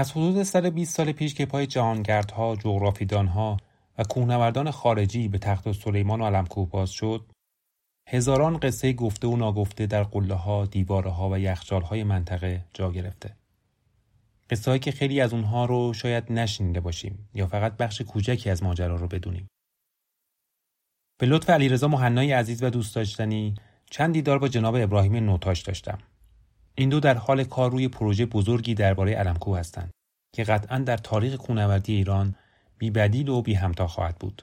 از حدود 120 سال پیش که پای جهانگردها، جغرافیدانها و کوهنوردان خارجی به تخت سلیمان و علمکوه باز شد، هزاران قصه گفته و ناگفته در قله‌ها، دیوارها و یخچال‌های منطقه جا گرفته. قصه‌ای که خیلی از اونها رو شاید نشنیده باشیم یا فقط بخش کوچکی از ماجرا رو بدونیم. به لطف علی رضا مهنای عزیز و دوست داشتنی، چند دیدار با جناب ابراهیم نوتاش داشتم. این دو در حال کار روی پروژه بزرگی درباره علمکوه هستند که قطعاً در تاریخ کوهنوردی ایران بی‌بدیل و بی همتا خواهد بود.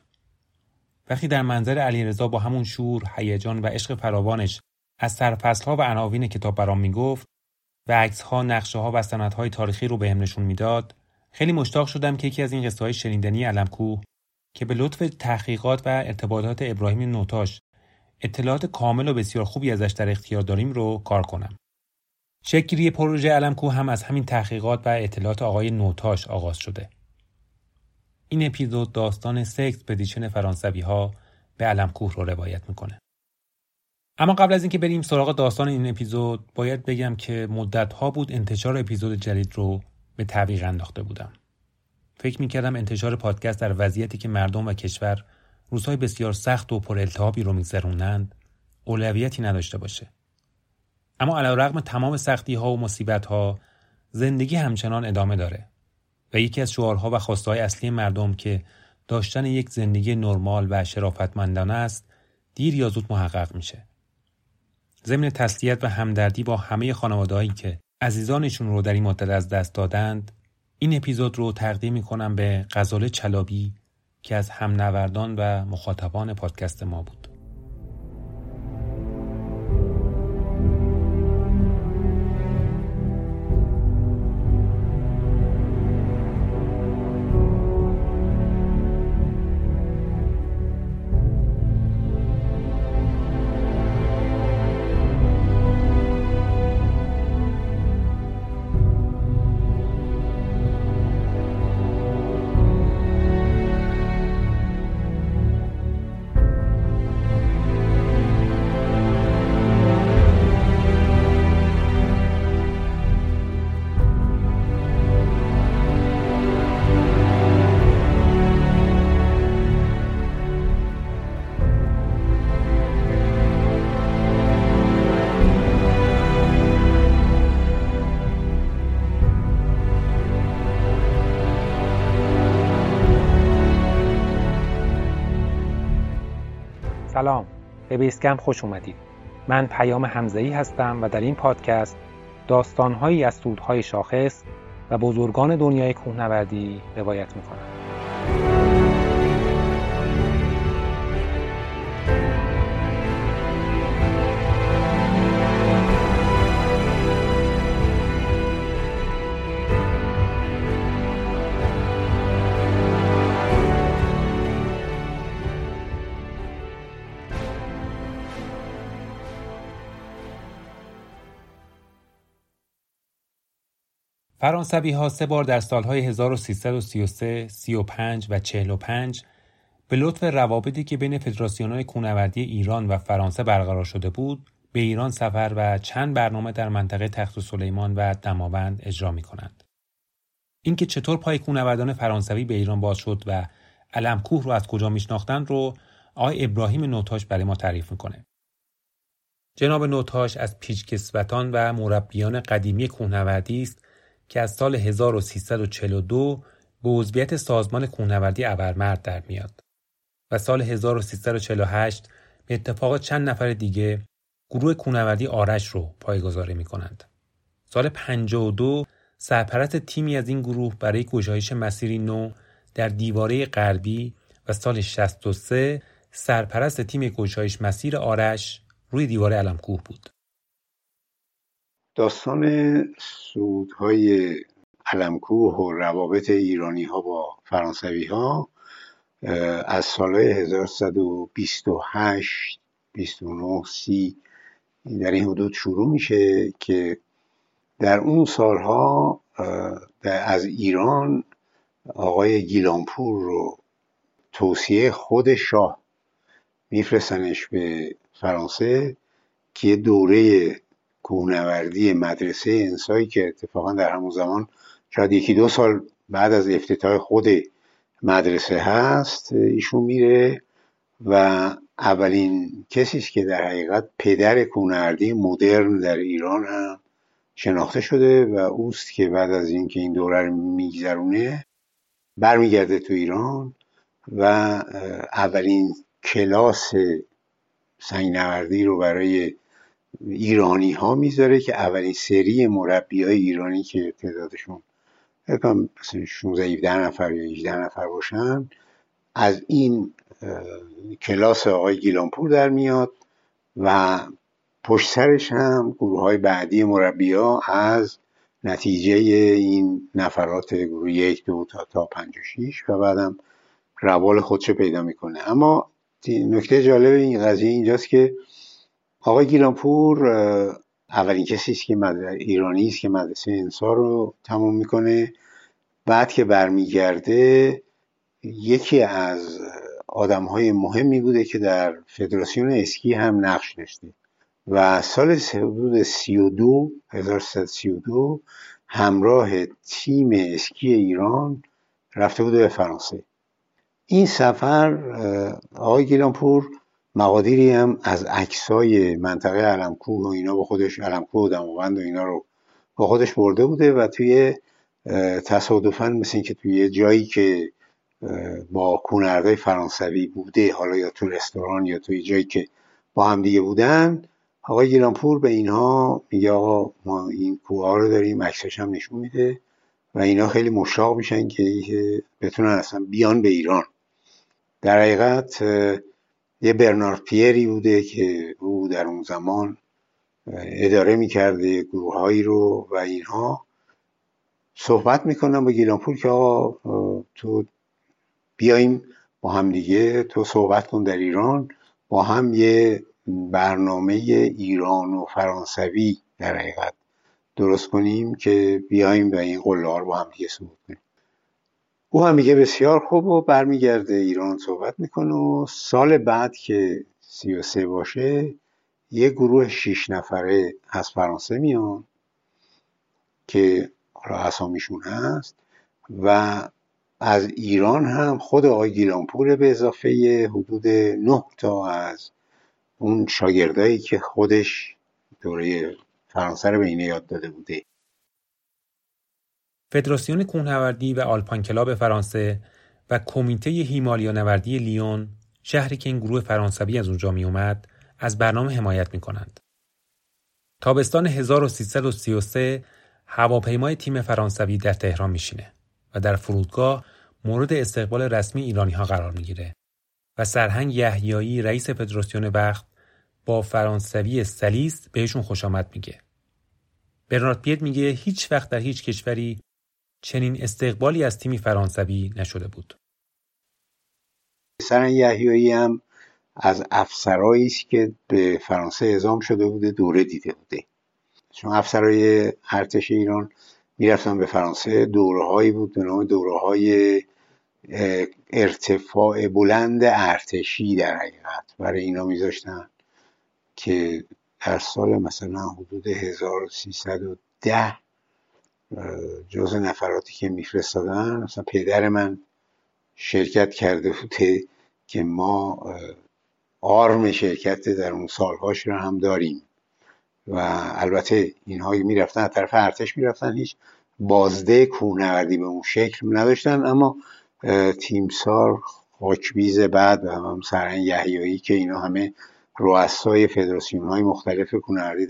وقتی در منظر علیرضا با همون شور، هیجان و عشق فراوانش از سرفصل‌ها و عناوین کتاب برام میگفت و عکس‌ها، نقشه‌ها و سندهای تاریخی رو بهم نشون میداد، خیلی مشتاق شدم که یکی از این قصه‌های شنیدنی علمکوه که به لطف تحقیقات و ارتباطات ابراهیم نوتاش اطلاعات کامل و بسیار خوبی ازش در اختیار داریم رو کار کنم. شکلی پروژه علمکوه هم از همین تحقیقات و اطلاعات آقای نوتاش آغاز شده. این اپیزود داستان سه اکسپدیشن فرانسوی‌ها به علمکوه رو روایت میکنه. اما قبل از اینکه بریم سراغ داستان این اپیزود، باید بگم که مدت‌ها بود انتشار اپیزود جدید رو به تعویق انداخته بودم. فکر میکردم انتشار پادکست در وضعیتی که مردم و کشور روزهای بسیار سخت و پرالتهابی رو می‌گذرونند، اولویتی نداشته باشه. اما علی‌رغم تمام سختی‌ها و مصیبت‌ها، زندگی همچنان ادامه داره. و یکی از شعارها و خواسته‌های اصلی مردم که داشتن یک زندگی نرمال و شرافتمندانه است، دیر یا زود محقق میشه. ضمن تسلیت و همدردی با همه خانواده‌هایی که عزیزانشون رو در این مدت از دست دادند، این اپیزود رو تقدیم می‌کنم به غزاله چلابی که از همنوردان و مخاطبان پادکست ما بود. سلام، به بیستکم خوش اومدید. من پیام حمزه‌ای هستم و در این پادکست داستان‌هایی از سودهای شاخص و بزرگان دنیای کوهنوردی روایت می‌کنم. فرانسوی‌ها سه بار در سال‌های 1333، 35 و 45 به لطف روابطی که بین فدراسیون‌های کوهنوردی ایران و فرانسه برقرار شده بود، به ایران سفر و چند برنامه در منطقه تخت سلیمان و دماوند اجرا می‌کنند. اینکه چطور پای کوهنوردان فرانسوی به ایران باز شد و علمکوه رو از کجا می‌شناختند رو آقای ابراهیم نوتاش برای ما تعریف می‌کنه. جناب نوتاش از پیشکسوتان و مربیان قدیمی کوهنوردی است که از سال 1342 به عضویت سازمان کوهنوردی ابرمرد در میاد و سال 1348 به اتفاق چند نفر دیگه گروه کوهنوردی آرش رو پایه‌گذاری می‌کنند. سال 52 سرپرست تیمی از این گروه برای گشایش مسیری نو در دیواره غربی و سال 63 سرپرست تیم گشایش مسیر آرش روی دیواره علمکوه بود. داستان صعودهای علمکوه و روابط ایرانی‌ها با فرانسوی‌ها از سال‌های 1328 29 30 در این حدود شروع میشه که در اون سال‌ها از ایران آقای گیلانپور رو توصیه خود شاه میفرستنش به فرانسه که دوره کوهنوردی مدرسه انسایی که اتفاقا در همون زمان شاید یکی دو سال بعد از افتتاح خود مدرسه هست، ایشون میره و اولین کسی است که در حقیقت پدر کوهنوردی مدرن در ایران هم شناخته شده و اوست که بعد از اینکه این دوره رو میگذرونه برمیگرده تو ایران و اولین کلاس سنگ‌نوردی رو برای ایرانی ها میذاره که اولین سری مربی های ایرانی که تعدادشون مثلا 16-17 نفر یا 18 نفر باشن از این کلاس آقای گیلانپور در میاد و پشت سرش هم گروه های بعدی مربی ها از نتیجه این نفرات گروه 1-2 تا 5-6 و بعدم روال خودشو پیدا میکنه. اما نکته جالب این قضیه اینجاست که آقای گیلانپور اولین کسی است که ایرانی است که مدرسه انسا رو تمام میکنه. بعد که برمیگرده یکی از آدم‌های مهمی بوده که در فدراسیون اسکی هم نقش داشته و سال 1332 همراه تیم اسکی ایران رفته بوده به فرانسه. این سفر آقای گیلانپور مقادیری هم از عکسای منطقه علم‌کوه و اینا با خودش، علم‌کوه و دماوند و اینا رو با خودش برده بوده و توی تصادفاً مثل این که توی جایی که با کوهنوردای فرانسوی بوده، حالا یا تو رستوران یا توی جایی که با هم دیگه بودن، آقای گیلانپور به اینها میگه آقا ما این کوه ها رو داریم، عکساش هم نشون میده و اینا خیلی مشتاق میشن که بتونن اصلا بیان به ایران. در حقیقت یه برنارد پیری بوده که او در اون زمان اداره میکرده گروه هایی رو و اینها صحبت میکنن با گیلانپور که آقا تو بیایم با هم دیگه، تو صحبت کن در ایران، با هم یه برنامه ایران و فرانسوی در حقیقت درست کنیم که بیایم و این قله‌ها رو با هم دیگه صحبت کنیم. او هم میگه بسیار خوب و برمیگرده ایران صحبت میکنه و سال بعد که 33 باشه یه گروه 6 نفره از فرانسه میان که اسامیشون هست و از ایران هم خود آقای گیلانپور به اضافه حدود 9 تا از اون شاگردایی که خودش دوره فرانسه رو به این یاد داده بوده. فدراسیون کوهنوردی و آلپان کلاب فرانسه و کمیته هیمالیا نوردی لیون، شهری که این گروه فرانسوی از اونجا می اومد، از برنامه حمایت می کنند. تابستان 1333 هواپیمای تیم فرانسوی در تهران می شینه و در فرودگاه مورد استقبال رسمی ایرانی ها قرار می گیره و سرهنگ یحیایی رئیس فدراسیون وقت با فرانسوی سلیس بهشون خوش آمد میگه. برنارد پیت میگه هیچ وقت در هیچ کشوری چنین استقبالی از تیمی فرانسوی نشده بود. سرهنگ یحیایی هم از افسرایی است که به فرانسه اعزام شده بوده دوره دیده بوده. چون افسرای ارتش ایران میرفتن به فرانسه، دوره‌هایی بود به نام دوره‌های ارتفاع بلند ارتشی در حقیقت برای اینا میذاشتن که در سال مثلا حدود 1310 جز نفراتی که میفرستادن، مثلا پدر من شرکت کرده بوده که ما آرم شرکت در اون سالهاش رو هم داریم و البته اینها میرفتن از طرف ارتش میرفتن، هیچ بازده کوهنوردی به اون شکل نداشتن. اما تیمسار خاکویز بعد و هم سرهنگ یحیایی که اینا همه رؤسای فدراسیون‌های مختلف کوهنوردی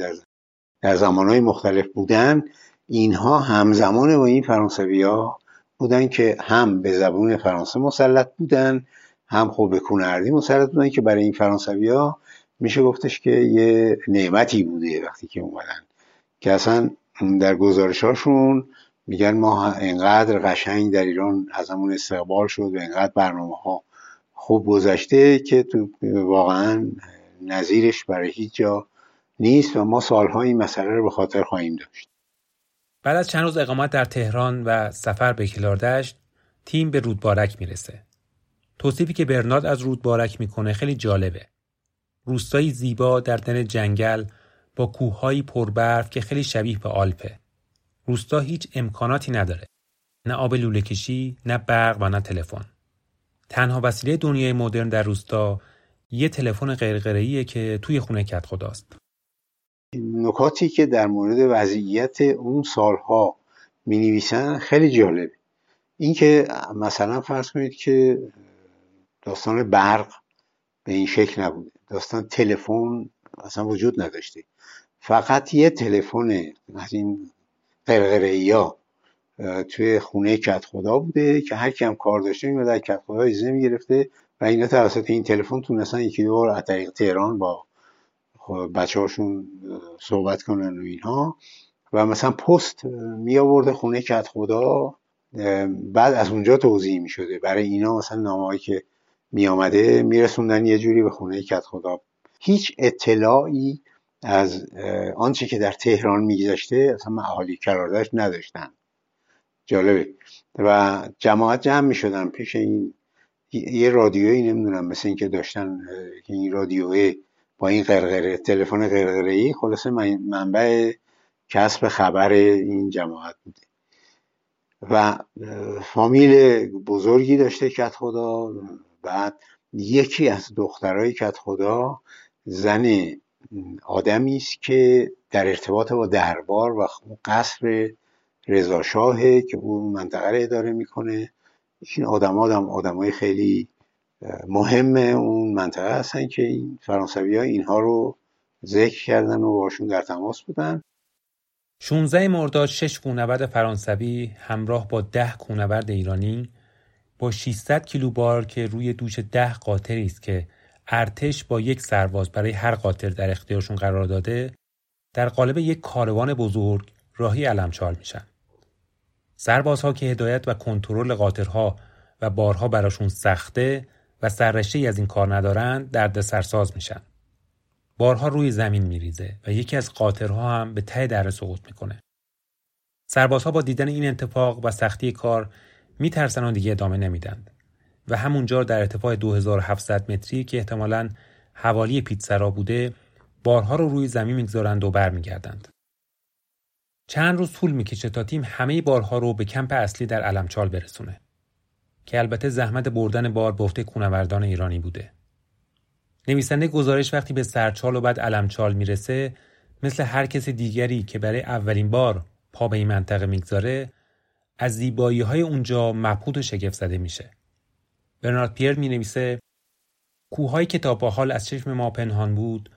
در زمان‌های مختلف بودن، اینها همزمان با این فرانسوی‌ها بودن که هم به زبان فرانسه مسلط بودن، هم خب به کوهنوردی مسلط بودن که برای این فرانسوی‌ها میشه گفتش که یه نعمتی بوده وقتی که اومدن، که اصلا در گزارش‌هاشون میگن ما اینقدر قشنگ در ایران از همون استقبال شد و اینقدر برنامه‌ها خوب گذشته که تو واقعا نظیرش برای هیچ جا نیست و ما سال‌ها این مسئله رو به خاطر خواهیم داشت. بعد از چند روز اقامت در تهران و سفر به کلاردشت، تیم به رودبارک میرسه. توصیفی که برنارد از رودبارک میکنه خیلی جالبه. روستایی زیبا در دل جنگل با کوه‌های پربرف که خیلی شبیه به آلپه. روستا هیچ امکاناتی نداره. نه آب لوله کشی، نه برق و نه تلفن. تنها وسیله دنیای مدرن در روستا یه تلفن قرقره‌ایه که توی خونه کدخداست. نکاتی که در مورد وضعیت اون سالها می‌نویسن خیلی جالب. این که مثلا فرض کنید که داستان برق به این شکل نبوده. داستان تلفن اصلا وجود نداشته. فقط یه تلفن از این قرقره‌ایا توی خونه کدخدا بوده که هر کی هم کار داشته میاد از کدخدا اجازه می‌گرفته و اینا توسط این تلفن تونستن یکی دو بار از طریق تهران با بچه‌هاشون صحبت کنن و اینها و مثلا پست می آورده خونه کدخدا، بعد از اونجا توزیع می شده برای اینا. مثلا نامه‌ای که می آمده می رسوندن یه جوری به خونه کدخدا. هیچ اطلاعی از آنچه که در تهران می‌گذشته اصلا اهالی کلاردشت نداشتن. جالبه. و جماعت جمع می‌شدن پیش این یه رادیویی، نمیدونم مثل این که داشتن که این رادیوه با این قرقره، تلفن قرقره‌ای خلاصه منبع کسب خبر این جماعت بوده. و فامیل بزرگی داشته کدخدا. بعد یکی از دخترای کدخدا زن آدمی است که در ارتباط با دربار و قصر رضا شاه که اون منطقه رو اداره میکنه. این آدمای خیلی مهم اون منطقه هستن که این فرانسوی‌ها اینها رو ذکر کردن و باشون در تماس بودن. 16 مرداد 6 کوهنورد فرانسوی همراه با 10 کوهنورد ایرانی با 600 کیلو بار که روی دوش 10 قاطری است که ارتش با یک سرباز برای هر قاطر در اختیارشون قرار داده، در قالب یک کاروان بزرگ راهی علمچال میشن. سربازها که هدایت و کنترل قاطرها و بارها براشون سخته و سررشته‌ای از این کار ندارن، دردسرساز میشن. بارها روی زمین میریزه و یکی از قاطرها هم به ته دره سقوط میکنه. سربازها با دیدن این اتفاق و سختی کار میترسن و دیگه ادامه نمیدن و همونجا در ارتفاع 2700 متری که احتمالاً حوالی پیتسرا بوده، بارها رو روی زمین میگذارند و برمیگردند. چند روز طول میکشه تا تیم همه بارها رو به کمپ اصلی در علمچال برسونه که البته زحمت بردن بار به عهده کوهنوردان ایرانی بوده. نویسنده گزارش وقتی به سرچال و بعد علمچال میرسه، مثل هر کس دیگری که برای اولین بار پا به این منطقه میگذاره، از زیبایی‌های اونجا مبهوت و شگفت زده میشه. برنارد پیت مینویسه: کوه‌هایی که تا به حال از چشم ما پنهان بود،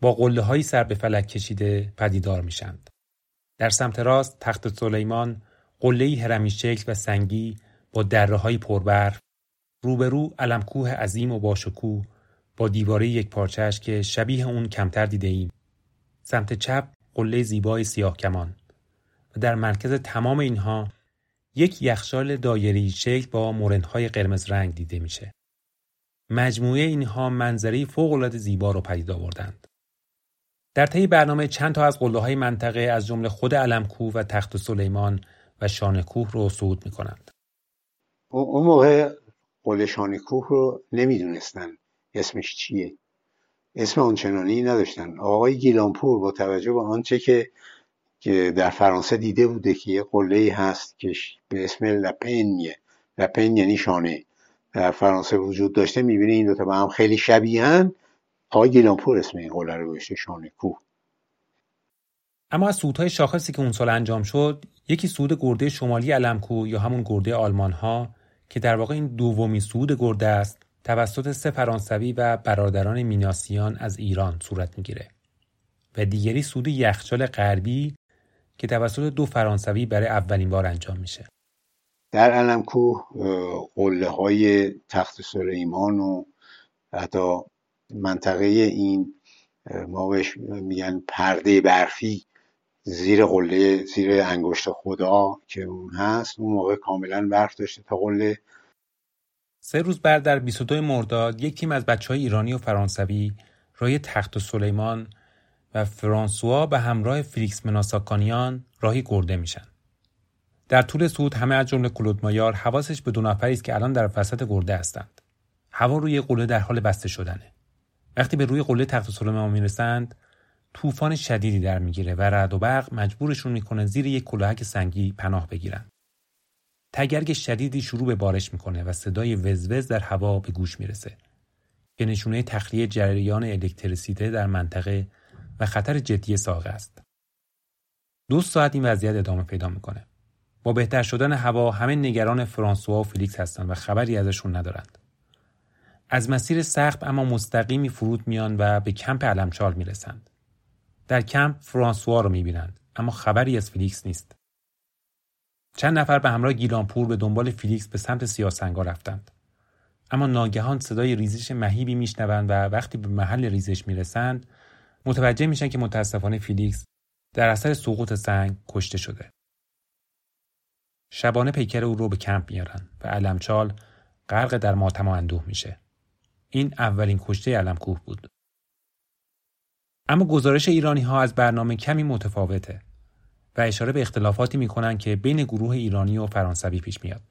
با قله‌هایی سر به فلک کشیده پدیدار میشند. در سمت راست تخت سلیمان، قله‌ای هرمی شکل و سنگی با دره‌های پربرف، روبرو علم‌کوه عظیم و باشکوه با دیواره یک پارچه‌اش که شبیه اون کمتر دیده‌ایم. سمت چپ قله زیبای سیاه کمان و در مرکز تمام اینها یک یخشال دایره‌ای شکل با مورندهای قرمز رنگ دیده میشه. مجموعه اینها منظره فوق‌العاده زیبا رو پدید آوردند. در طی برنامه چند تا از قله‌های منطقه از جمله خود علم‌کوه و تخت سلیمان و شانکوه رو صعود می‌کنند. اون موقع قله شانکوه رو نمی‌دونستن اسمش چیه. اسم آنچنانی نداشتن. آقای گیلانپور با توجه به آنچه که در فرانسه دیده بوده که یه قله‌ای هست که به اسم لا پنیه، لا پنیه یعنی شانه، در فرانسه وجود داشته، می‌بینه این دو تا به هم خیلی شبیه‌اند. آقای گیلانپور اسم این قله رو گذاشته شانکوه. اما از صعودهای شاخصی که اون سال انجام شد، یکی صعود گرده شمالی علم‌کوه یا همون گرده آلمان‌ها که در واقع این دومین صعود گرده است، توسط سه فرانسوی و برادران میناسیان از ایران صورت می‌گیره. و دیگری صعود یخچال غربی که توسط دو فرانسوی برای اولین بار انجام میشه. در علم‌کوه قله‌های تخت سلیمان و حتی منطقه این ما بهش میگن پرده برفی زیر قله، زیر انگشت خدا که اون هست، اون موقع کاملا برف داشته تا قله. سه روز بعد در 22 مرداد یک تیم از بچه‌های ایرانی و فرانسوی راهی تخت سلیمان و فرانسوا به همراه فلیکس مناساکانیان راهی گرده میشن. در طول صعود همه از جمله کلود مایار حواسش به دو نفری است که الان در وسط گرده هستند. هوا روی قله در حال بسته شدنه. وقتی به روی قله تخت سلیمان میرسند، طوفان شدیدی در میگیره و رعد و برق مجبورشون میکنه زیر یک کلاهک سنگی پناه بگیرن. تگرگ شدیدی شروع به بارش میکنه و صدای وزوز در هوا به گوش میرسه که نشونه تخلیه جریان الکتریسیته در منطقه و خطر جدی ساقه است. 2 ساعت این وضعیت ادامه پیدا میکنه. با بهتر شدن هوا همه نگران فرانسوا و فلیکس هستند و خبری ازشون ندارند. از مسیر سخت اما مستقیمی فرود میان و به کمپ علمچال میرسند. در کمپ فرانسوا رو میبینند اما خبری از فلیکس نیست. چند نفر به همراه گیلانپور به دنبال فلیکس به سمت سیاه‌سنگا رفتند. اما ناگهان صدای ریزش مهیبی میشنوند و وقتی به محل ریزش میرسند متوجه میشن که متاسفانه فلیکس در اثر سقوط سنگ کشته شده. شبانه پیکر او رو به کمپ میارن و علمچال غرق در ماتم و اندوه میشه. این اولین کشته علمکوه بود. اما گزارش ایرانی ها از برنامه کمی متفاوته و اشاره به اختلافاتی میکنن که بین گروه ایرانی و فرانسوی پیش میاد.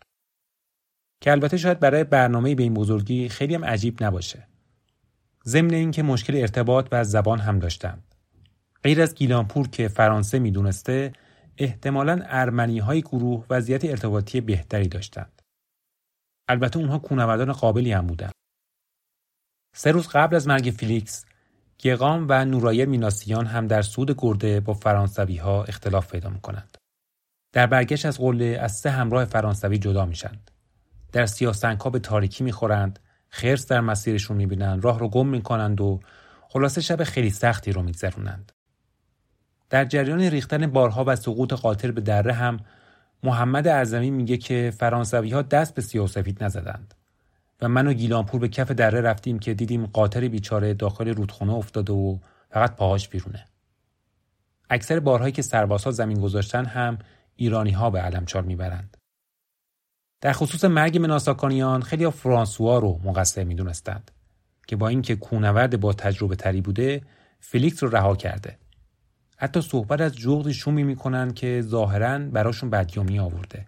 که البته شاید برای برنامه به این بزرگی خیلی هم عجیب نباشه. ضمن این که مشکل ارتباط و زبان هم داشتند. غیر از گیلانپور که فرانسه میدونسته، احتمالاً ارمنی‌های گروه وضعیت ارتباطی بهتری داشتند. البته اونها کوهنوردان قابلی هم بودند. 3 روز قبل از مرگ فلیکس، گیغام و نورایل میناسیان هم در صعود گرده با فرانسوی‌ها اختلاف پیدا می‌کنند. در برگشت از قله از 3 همراه فرانسوی جدا میشند. در سیاه‌سنگ‌ها به تاریکی می‌خورند، خرس در مسیرشون می‌بینند، راه رو گم می‌کنند و خلاصه شب خیلی سختی رو می‌گذرونند. در جریان ریختن بارها و سقوط قاطر به دره هم محمد ارزمی میگه که فرانسوی‌ها دست به سیاه و سفید نزدند و من و گیلانپور به کف دره رفتیم که دیدیم قاطر بیچاره داخل رودخانه افتاده و فقط پاهاش بیرونه. اکثر بارهایی که سربازها زمین گذاشتن هم ایرانی‌ها به علمچال میبرند. در خصوص مرگ مناساکانیان خیلی فرانسوا رو مقصر میدونستند که با اینکه کوهنورد با تجربه تری بوده فلیکس رو رها کرده. حتی صحبت از جغد شومی میکنن که ظاهراً براشون بدیومی آورده.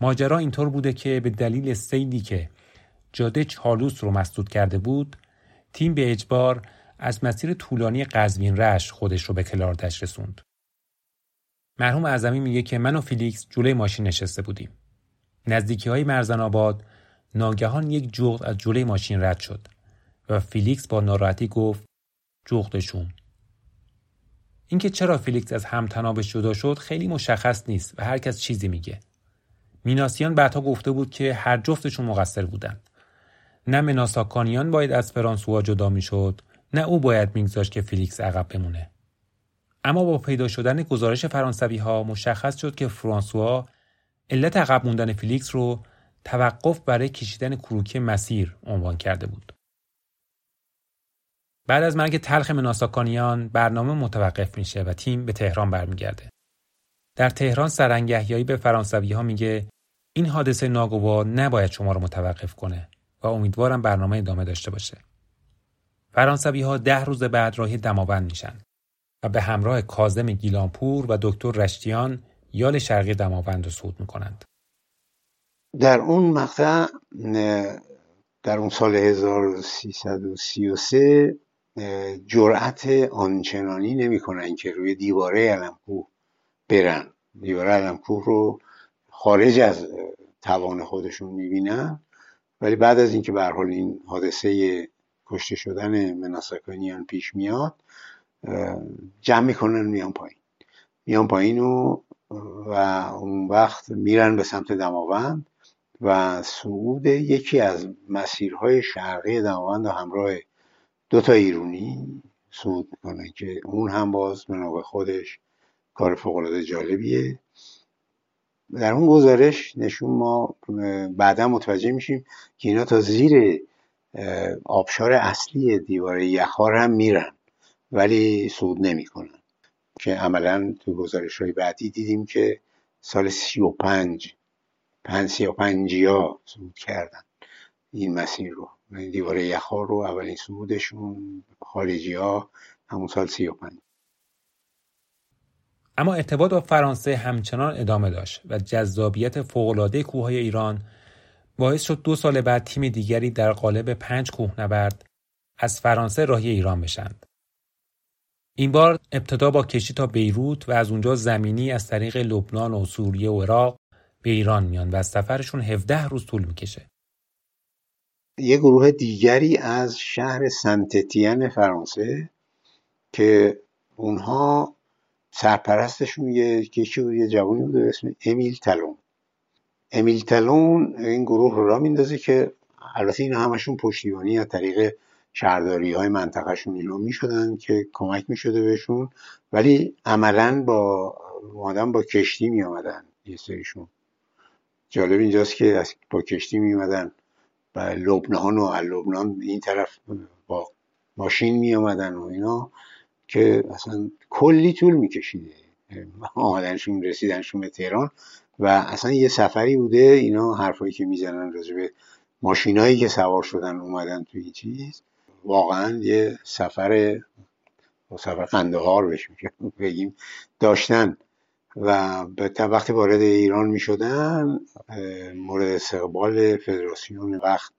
ماجرا اینطور بوده که به دلیل سیلی که جاده چالوس رو مسدود کرده بود، تیم به اجبار از مسیر طولانی قزوین رشت خودش رو به کلاردشت رسوند. مرحوم اعظمی میگه که من و فلیکس جلوی ماشین نشسته بودیم. نزدیکی‌های مرزن آباد ناگهان یک جغد از جلوی ماشین رد شد و فلیکس با ناراحتی گفت جغد شوم. اینکه چرا فلیکس از همتنابش جدا شد خیلی مشخص نیست و هر کس چیزی میگه. میناسیان بعدها گفته بود که هر جفتشون مقصر بودن. نه مناساکانیان باید از فرانسوا جدا میشد، نه او باید میگذاشت که فلیکس عقب بمونه. اما با پیدا شدن گزارش فرانسوی ها مشخص شد که فرانسوا علت عقب موندن فلیکس رو توقف برای کشیدن کروکی مسیر عنوان کرده بود. بعد از مرگ تلخ مناساکانیان برنامه متوقف میشه و تیم به تهران برمیگرده. در تهران سرهنگ یحیایی به فرانسوی‌ها میگه این حادثه ناگوار نباید شما رو متوقف کنه و امیدوارم برنامه ادامه داشته باشه. فرانسوی‌ها 10 روز بعد راهی دماوند میشن و به همراه کاظم گیلانپور و دکتر رشتیان یال شرقی دماوند رو صعود میکنند. در اون مقطع در اون سال 1333 جرأت آنچنانی نمی‌کنن که روی دیواره علم‌کوه برن. دیواره علم‌کوه رو خارج از توان خودشون می‌بینن، ولی بعد از اینکه به هر حال این حادثه کشته شدن مناساکانیان پیش میاد جمع می‌کنن میان پایین و اون وقت میرن به سمت دماوند و صعود یکی از مسیرهای شرقی دماوند و همراه 2 تا ایرانی صعود میکنن که اون هم باز به نوع خودش کار فوق‌العاده جالبیه. در اون گزارش نشون ما بعدا متوجه میشیم که اینا تا زیر آبشار اصلی دیواره یخار هم میرن ولی صعود نمیکنن که عملا تو گزارش‌های بعدی دیدیم که سال 35 صعود کردن این مسیر رو. دیواره یخار رو اولین صعودشون خارجی‌ها همون سال 35. اما ارتباط با فرانسه همچنان ادامه داشت و جذابیت فوق‌العاده کوههای ایران باعث شد 2 سال بعد تیم دیگری در قالب 5 کوهنورد از فرانسه راهی ایران بشند. این بار ابتدا با کشتی تا بیروت و از اونجا زمینی از طریق لبنان و سوریه و عراق به ایران میان و از سفرشون 17 روز طول میکشه. یه گروه دیگری از شهر سنتتیان فرانسه که اونها سرپرستشون یه جوانی بود به اسم امیل تلون. امیل تلون این گروه رو را میندازه که البته این همشون پشتیبانی از طریق شهرداری های منطقه شون ایلو می شدن که کمک می شده بهشون، ولی عملا با کشتی می آمدن. یه سریشون جالب اینجاست که با کشتی می آمدن و لبنان و لبنان این طرف با ماشین می آمدن و اینا که اصلا کلی طول می کشیده آمدنشون رسیدنشون به تهران و اصلا یه سفری بوده. اینا حرفایی که می زنن راجع به ماشینایی که سوار شدن اومدن توی این چیز واقعا یه سفر قندهار بهش بگیم داشتن و وقتی وارد ایران می شدن مورد استقبال فدراسیون وقت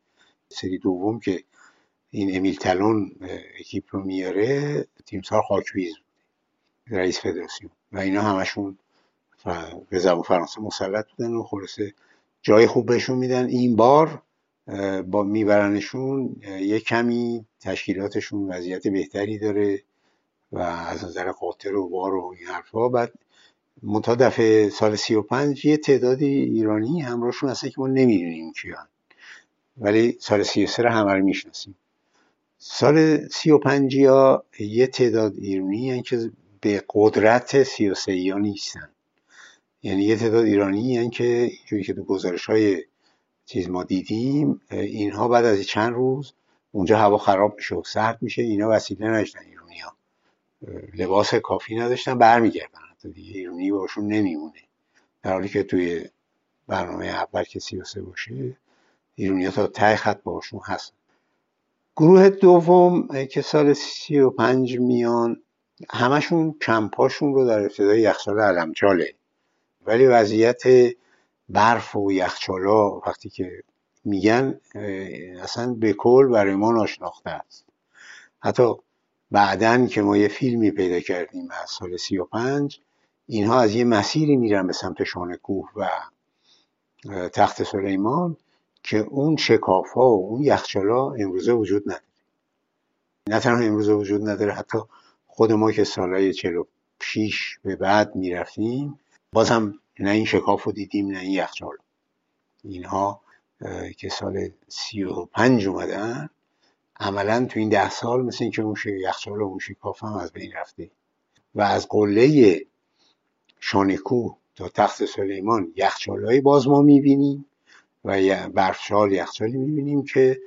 سری دوم که این امیل تلون اکیپ رو میاره تیمسار خاکویز رئیس فدراسیون و اینا همشون به زبان فرانسه مسلط بودن و خلاصه جای خوب بهشون میدن. این بار با میبرنشون یه کمی تشکیلاتشون وضعیت بهتری داره و از نظر قاطر و بار و این حرفا. بعد منتها دفعه سال 35 یه تعدادی ایرانی همراهشون هستن که ما نمیدونیم کیان، ولی سال 33 همه رو میشناسیم. سال 35 یا یه تعداد ایرانی هستن که به قدرت 33 ها نیستن، یعنی یه تعداد ایرانی هستن که جوری که تو گزارش‌های چیز ما دیدیم اینها بعد از چند روز اونجا هوا خراب میشه و سرد میشه، اینا وسیله نداشتن، ایرونی ها لباس کافی نداشتن، برمیگردن حتی دیگه ایرونی باشون نمیمونه، در حالی که توی برنامه اول که 33 باشه ایرونی ها تا ته خط باشون هست. گروه دوم که سال 35 میان همشون کمپاشون رو در ابتدای یخچال علمچاله، ولی وضعیت برف و یخچالا وقتی که میگن اصلا به کل برای ما ناشناخته است. حتی بعدن که ما یه فیلمی پیدا کردیم از سال 35 اینها از یه مسیری میرن به سمت شانکوه و تخت سلیمان که اون شکاف‌ها و اون یخچالا امروزه وجود نداره. نه تنها امروزه وجود نداره، حتی خود ما که سالهای 46 به بعد میرفتیم باز هم نه این شکاف رو دیدیم نه این یخچال. اینها که سال 35 اومدن عملا تو این 10 سال مثل این که اون یخچال و اون شکاف هم از بین رفته و از قله شانکوه تا تخت سلیمان یخچالهایی باز ما میبینیم و برفشال یخچالی میبینیم که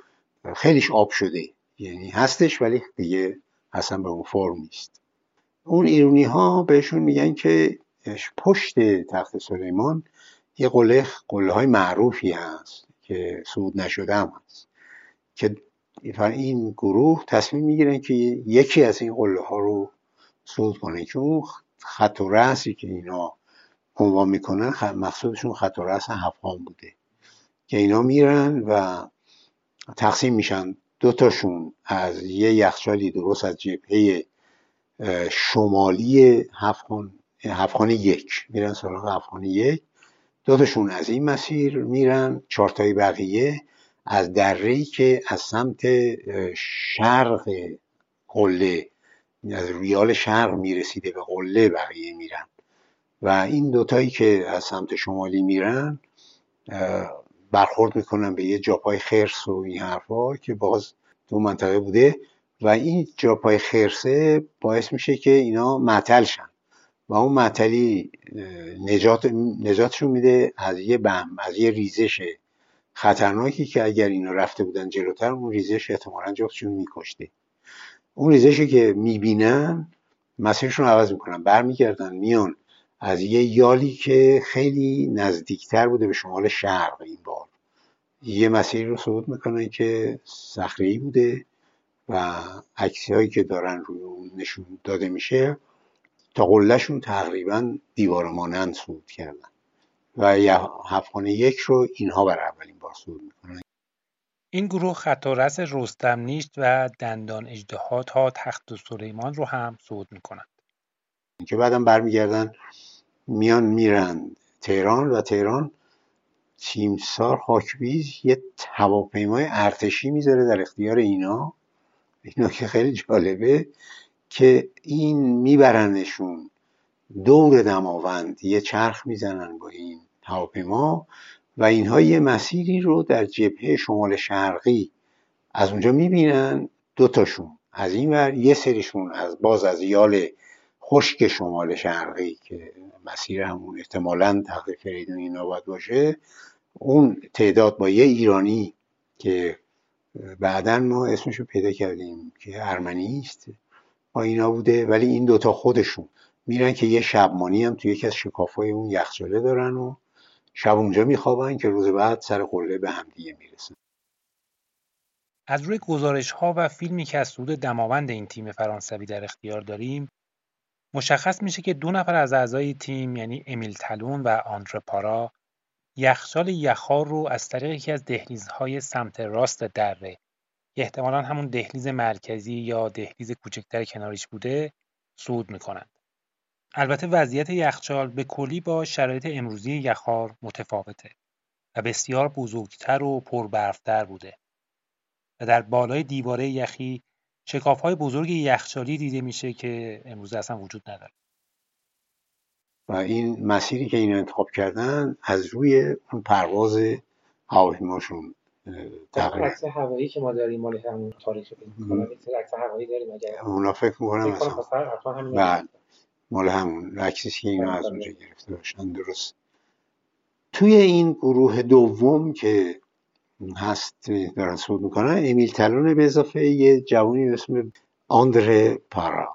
خیلیش آب شده، یعنی هستش ولی دیگه اصلا به اون فرم نیست. اون ایرونی ها بهشون میگن که پشت تخت سلیمان یه قله‌های معروفی هست که صعود نشده هم هست که این گروه تصمیم میگیرن که یکی از این قله‌ها رو صعود کنه که اون خط و رأسی که اینا عنوان میکنن مقصودشون خط و رأس هفخان بوده که اینا میرن و تقسیم میشن. 2 تاشون از یه یخچالی درست از جبهه شمالی هفخان 1 میرن سراغ هفخان 1، 2 تاشون از این مسیر میرن، 4 تای بقیه از دره‌ای که از سمت شرق قله از ریال شرق میرسیده به قله بقیه میرن و این 2 تایی که از سمت شمالی میرن برخورد میکنن به یه جاپای خرس و این حرفا که باز تو منطقه بوده و این جاپای خرسه باعث میشه که اینا معطل شن و اون معطلی نجاتشون میده از یه بم، از یه ریزش خطرناکی که اگر اینا رفته بودن جلوتر اون ریزش احتمالاً جفتشون میکشته. اون ریزشی که میبینن مسیرشون عوض میکنن، برمیگردن میان از یه یالی که خیلی نزدیکتر بوده به شمال شرق این بار یه مسیر رو صعود میکنن که صخره‌ای بوده و عکسایی که دارن روی اون نشون داده میشه تا قلهشون تقریبا دیوار مانند صعود کردن و هفخان 1 رو اینها برای اولین بار صعود میکنن. این گروه خط و رس رستم نیشت و دندان اجدهات ها تخت سلیمان رو هم صعود میکنند که بعدم برمیگردن میان میرن تهران و تهران تیمسار خاکویز یه هواپیمای ارتشی میذاره در اختیار اینا که خیلی جالبه که این میبرنشون دور دماوند یه چرخ میزنن با این هواپیما و اینها یه مسیری رو در جبهه شمال شرقی از اونجا میبینن، دوتاشون از این ور، یه سریشون از یال خشک شمال شرقی که مسیر همون احتمالاً تقریب فریدون اینا باید باشه، اون تعداد با یه ایرانی که بعداً ما اسمشو پیدا کردیم که ارمنیست با اینا بوده، ولی این دوتا خودشون میرن که یه شبمانی هم توی یکی از شکافای اون یخچاله دارن و شب اونجا میخوابن که روز بعد سر قله به هم دیگه میرسن. از روی گزارش ها و فیلمی که از سود دماوند این تیم فرانسوی در اختیار داریم مشخص میشه که 2 نفر از اعضای تیم یعنی امیل تلون و آندره پارا یخچال یخار رو از طریق یکی از دهلیزهای سمت راست دره، احتمالاً همون دهلیز مرکزی یا دهلیز کوچکتر کناریش بوده، صعود میکنن. البته وضعیت یخچال به کلی با شرایط امروزی یخار متفاوته و بسیار بزرگتر و پربرفتر بوده و در بالای دیواره یخی شکاف‌های بزرگ یخچالی دیده میشه که امروز اصلا وجود نداره. و این مسیری که اینا انتخاب کردن از روی اون پرواز هواپیماشون تقریبا عکس هوایی که ما داریم مال همون تاریخ می‌کنه، عکس هوایی داریم اگر اونا فکر می‌کنم مثلا مال همون عکسیه که اینا از اونجا گرفته باشن. درست توی این گروه دوم که هست دارن صعود میکنن امیل تلون به اضافه یه جوانی به اسم آندره پارا،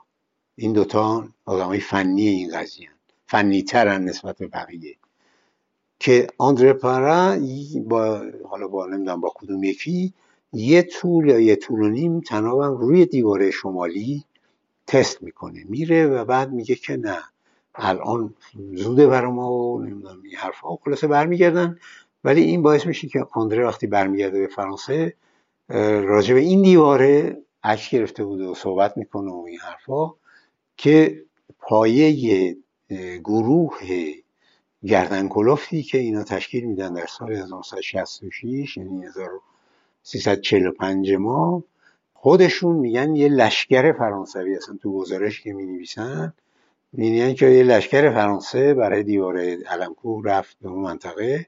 این دوتا آدمای فنی این قضیه هستن، فنی ترن نسبت به بقیه، که آندره پارا با حالا با نمیدونم با کدوم یکی یه طول یا یه طول و نیم تنابم روی دیواره شمالی تست میکنه، میره و بعد میگه که نه الان زوده برا ما و نمیدونم این حرفا، خلاصه برمیگردن. ولی این باعث میشه که آندره وقتی برمیگرده به فرانسه راجع به این دیواره عکس گرفته بوده و صحبت میکنه و این حرفا که پایه گروه گردنکلفتی که اینا تشکیل میدن در سال 1966 یعنی 1345 ما خودشون میگن یه لشکر فرانسوی هستن. تو گزارش که مینویسن میگن که یه لشکر فرانسه برای دیواره علم‌کوه رفت به اون منطقه.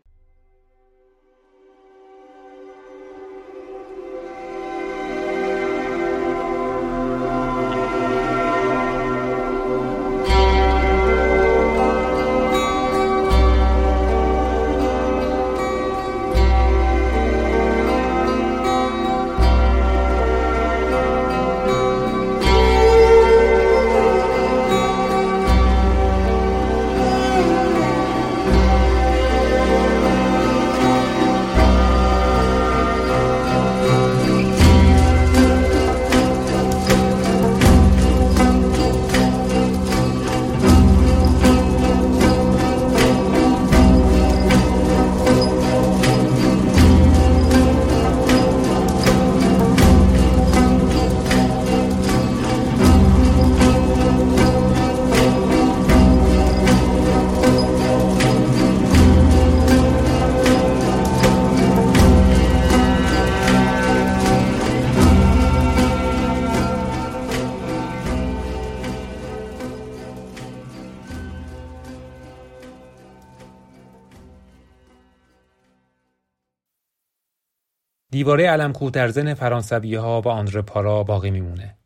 دیواره علم‌کوه در ذهن فرانسوی‌ها و آندره پارا باقی میمونه.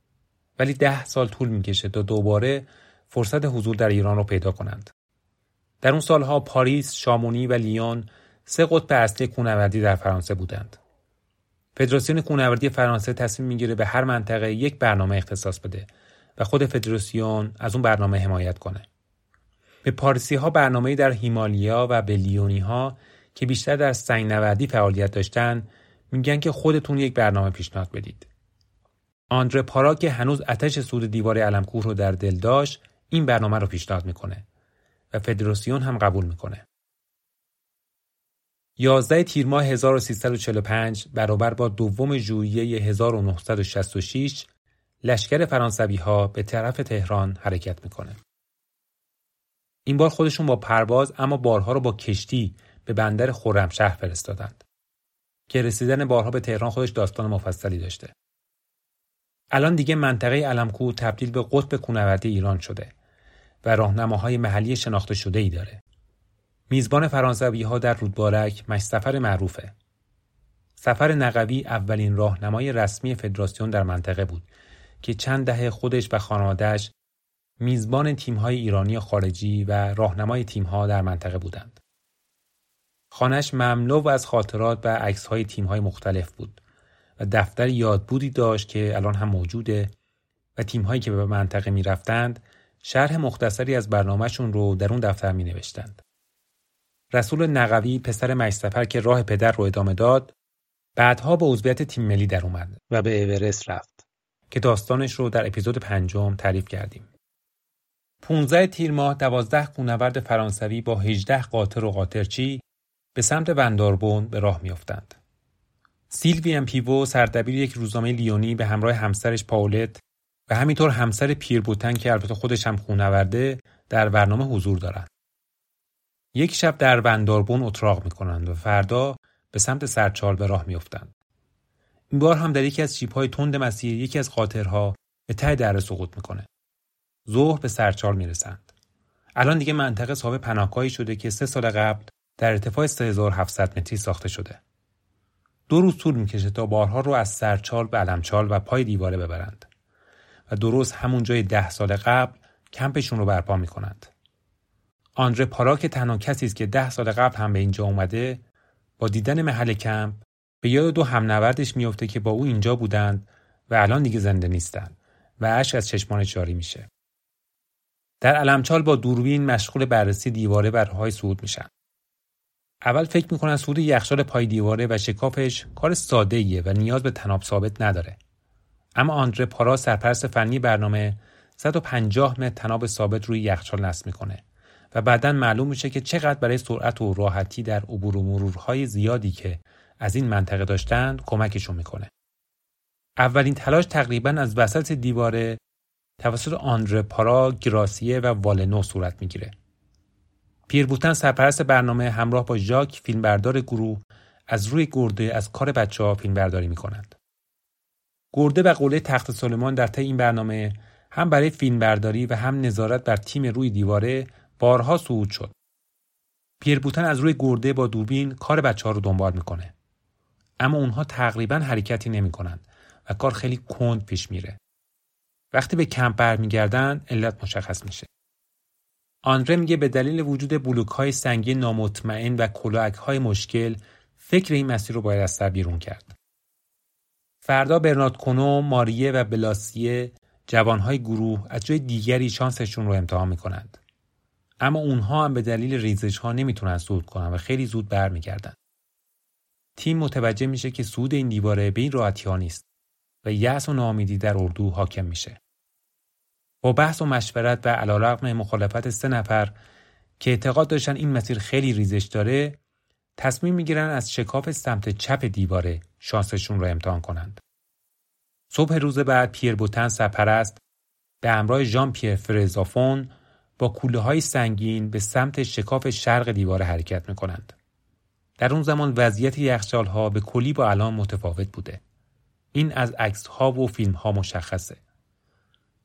ولی 10 سال طول میکشه تا دوباره فرصت حضور در ایران رو پیدا کنند. در اون سالها پاریس، شامونی و لیون 3 قطب اصلی کوهنوردی در فرانسه بودند. فدراسیون کوهنوردی فرانسه تصمیم میگیره به هر منطقه یک برنامه اختصاص بده و خود فدراسیون از اون برنامه حمایت کنه. به پاریسی‌ها برنامه‌ای در هیمالیا و به لیونی‌ها که بیشتر در سنگ‌نوردی فعالیت داشتند میگن که خودتون یک برنامه پیشنهاد بدید. آندره پارا که هنوز آتش سود دیوار علم‌کوه رو در دل داشت، این برنامه رو پیشنهاد میکنه و فدراسیون هم قبول میکنه. 11 تیر ماه 1345 برابر با 2 ژوئیه 1966 لشکر فرانسوی‌ها به طرف تهران حرکت میکنه. این بار خودشون با پرواز اما بارها رو با کشتی به بندر خرمشهر فرستادند که رسیدن بارها به تهران خودش داستان مفصلی داشته. الان دیگه منطقه علمکو تبدیل به قطب کوهنوردی ایران شده و راهنماهای محلی شناخته شده ای داره. میزبان فرانسوی‌ها در رودبارک مش سفر معروفه. سفر نقوی اولین راهنمای رسمی فدراسیون در منطقه بود که چند دهه خودش و خانواده‌اش میزبان تیم‌های ایرانی خارجی و راهنمای تیم‌ها در منطقه بودند. خانه‌اش مملو از خاطرات و عکس‌های تیم‌های مختلف بود و دفتر یادبودی داشت که الان هم موجوده و تیم‌هایی که به منطقه می‌رفتند شرح مختصری از برنامه‌شون رو در اون دفتر می‌نوشتند. رسول نقوی پسر مشسفر که راه پدر رو ادامه داد، بعدها با عضویت تیم ملی در اومد و به ایورست رفت که داستانش رو در اپیزود 5 تعریف کردیم. 15 تیر ماه 12 کوهنورد فرانسوی با 18 قاطر و قاطرچی به سمت بندربن به راه میافتند. سیلوی ام پیو سردبیر یک روزنامه لیونی به همراه همسرش پاولت و همینطور همسر پیر بوتن که البته خودش هم کوهنورده در برنامه حضور دارند. یک شب در بندربن اتراق میکنند و فردا به سمت سرچال به راه میافتند. این بار هم در یکی از شیب‌های تند مسیر یکی از قاطرها به ته دره سقوط میکنه. ظهر به سرچال میرسند. الان دیگه منطقه صاحب پناهگاهی شده که 3 سال قبل در ارتفاع 3700 متری ساخته شده. 2 روز طول میکشه تا بارها رو از سرچال به علمچال و پای دیواره ببرند و درست همون جای 10 سال قبل کمپشون رو برپا میکنند. آندره پارا که تنها کسی است که 10 سال قبل هم به اینجا اومده، با دیدن محل کمپ به یاد 2 همنوردش میفته که با او اینجا بودند و الان دیگه زنده نیستند و اشک از چشمانش جاری میشه. در علمچال با دوربین مشغول بررسی دیواره برهای صعود میشن. اول فکر میکنن صعود یخچال پای دیواره و شکافش کار ساده‌ایه و نیاز به تناب ثابت نداره. اما آندره پارا سرپرست فنی برنامه 150 متر تناب ثابت روی یخچال نصب میکنه و بعداً معلوم میشه که چقدر برای سرعت و راحتی در عبور و مرورهای زیادی که از این منطقه داشتند کمکشون میکنه. اولین تلاش تقریباً از وسط دیواره توسط آندره پارا، گراسیه و والنو صورت میگیره. پیر بوتن سرپرست برنامه همراه با ژاک فیلم بردار گروه از روی گرده از کار بچه‌ها فیلم برداری میکنند. گرده و قله تخت سلیمان در طی این برنامه هم برای فیلم برداری و هم نظارت بر تیم روی دیواره بارها صعود شد. پیر بوتن از روی گرده با دوربین کار بچه‌ها رو دنبال میکنه. اما اونها تقریباً حرکتی نمیکنن و کار خیلی کند پیش میره. وقتی به کمپ برمیگردن علت مشخص میشه. آندره میگه به دلیل وجود بلوک‌های سنگی نامطمئن و کلاهک‌های مشکل فکر این مسیر رو باید از سر بیرون کرد. فردا برنارد کونو، ماریه و بلاسیه جوانهای گروه از جای دیگری شانسشون رو امتحان میکنند. اما اونها هم به دلیل ریزش‌ها نمیتونن صعود کنن و خیلی زود برمیگردن. تیم متوجه میشه که صعود این دیواره به این راحتی‌ها نیست و یأس و ناامیدی در اردو حاکم میشه. با بحث و مشورت و علی‌رغم مخالفت 3 نفر که اعتقاد داشتن این مسیر خیلی ریزش داره، تصمیم میگیرن از شکاف سمت چپ دیواره شانسشون رو امتحان کنند. صبح روز بعد پیر بوتن سرپرست به همراه جان پیر فرزافون با کوله‌های سنگین به سمت شکاف شرق دیواره حرکت میکنند. در اون زمان وضعیت یخچال‌ها به کلی با الان متفاوت بوده. این از عکس‌ها و فیلم‌ها مشخصه.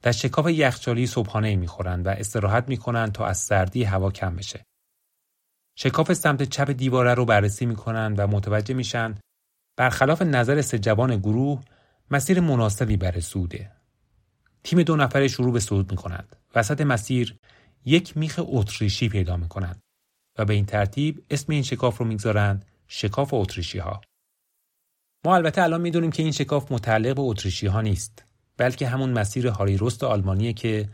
در شکاف یخچالی صبحانه‌ای می‌خورند و استراحت می‌کنند تا از سردی هوا کم بشه. شکاف سمت چپ دیواره رو بررسی می‌کنند و متوجه میشن برخلاف نظر 3 جوان گروه مسیر مناسبی برای صعوده. تیم 2 نفره شروع به صعود می‌کنند. وسط مسیر یک میخ اتریشی پیدا می‌کنند و به این ترتیب اسم این شکاف رو می‌گذارند شکاف اتریشی‌ها. ما البته الان میدونیم که این شکاف متعلق به اتریشی‌ها نیست، بلکه همون مسیر هاری رست آلمانیه که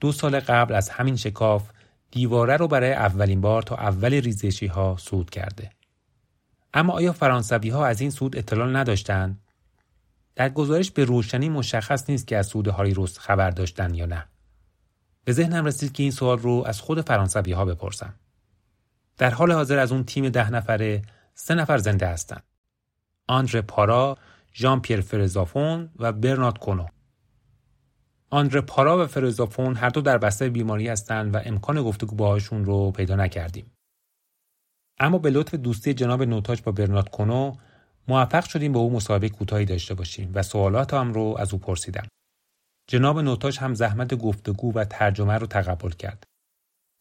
2 سال قبل از همین شکاف دیواره رو برای اولین بار تا اول ریزشی‌ها صعود کرده. اما آیا فرانسوی‌ها از این صعود اطلاع نداشتند؟ در گزارش به روشنی مشخص نیست که از صعود هاری رست خبر داشتن یا نه. به ذهنم رسید که این سوال رو از خود فرانسوی‌ها بپرسم. در حال حاضر از اون تیم 10 نفره 3 نفر زنده هستند: آندره پارا، جان پیر فرزافون و برنارد کونو. آندره پارا و فرزافون هر دو در بستر بیماری هستند و امکان گفتگو باهاشون رو پیدا نکردیم. اما به لطف دوستی جناب نوتاش با برنارد کونو موفق شدیم با او مصاحبه کوتاهی داشته باشیم و سوالات هم رو از او پرسیدم. جناب نوتاش هم زحمت گفتگو و ترجمه رو تقبل کرد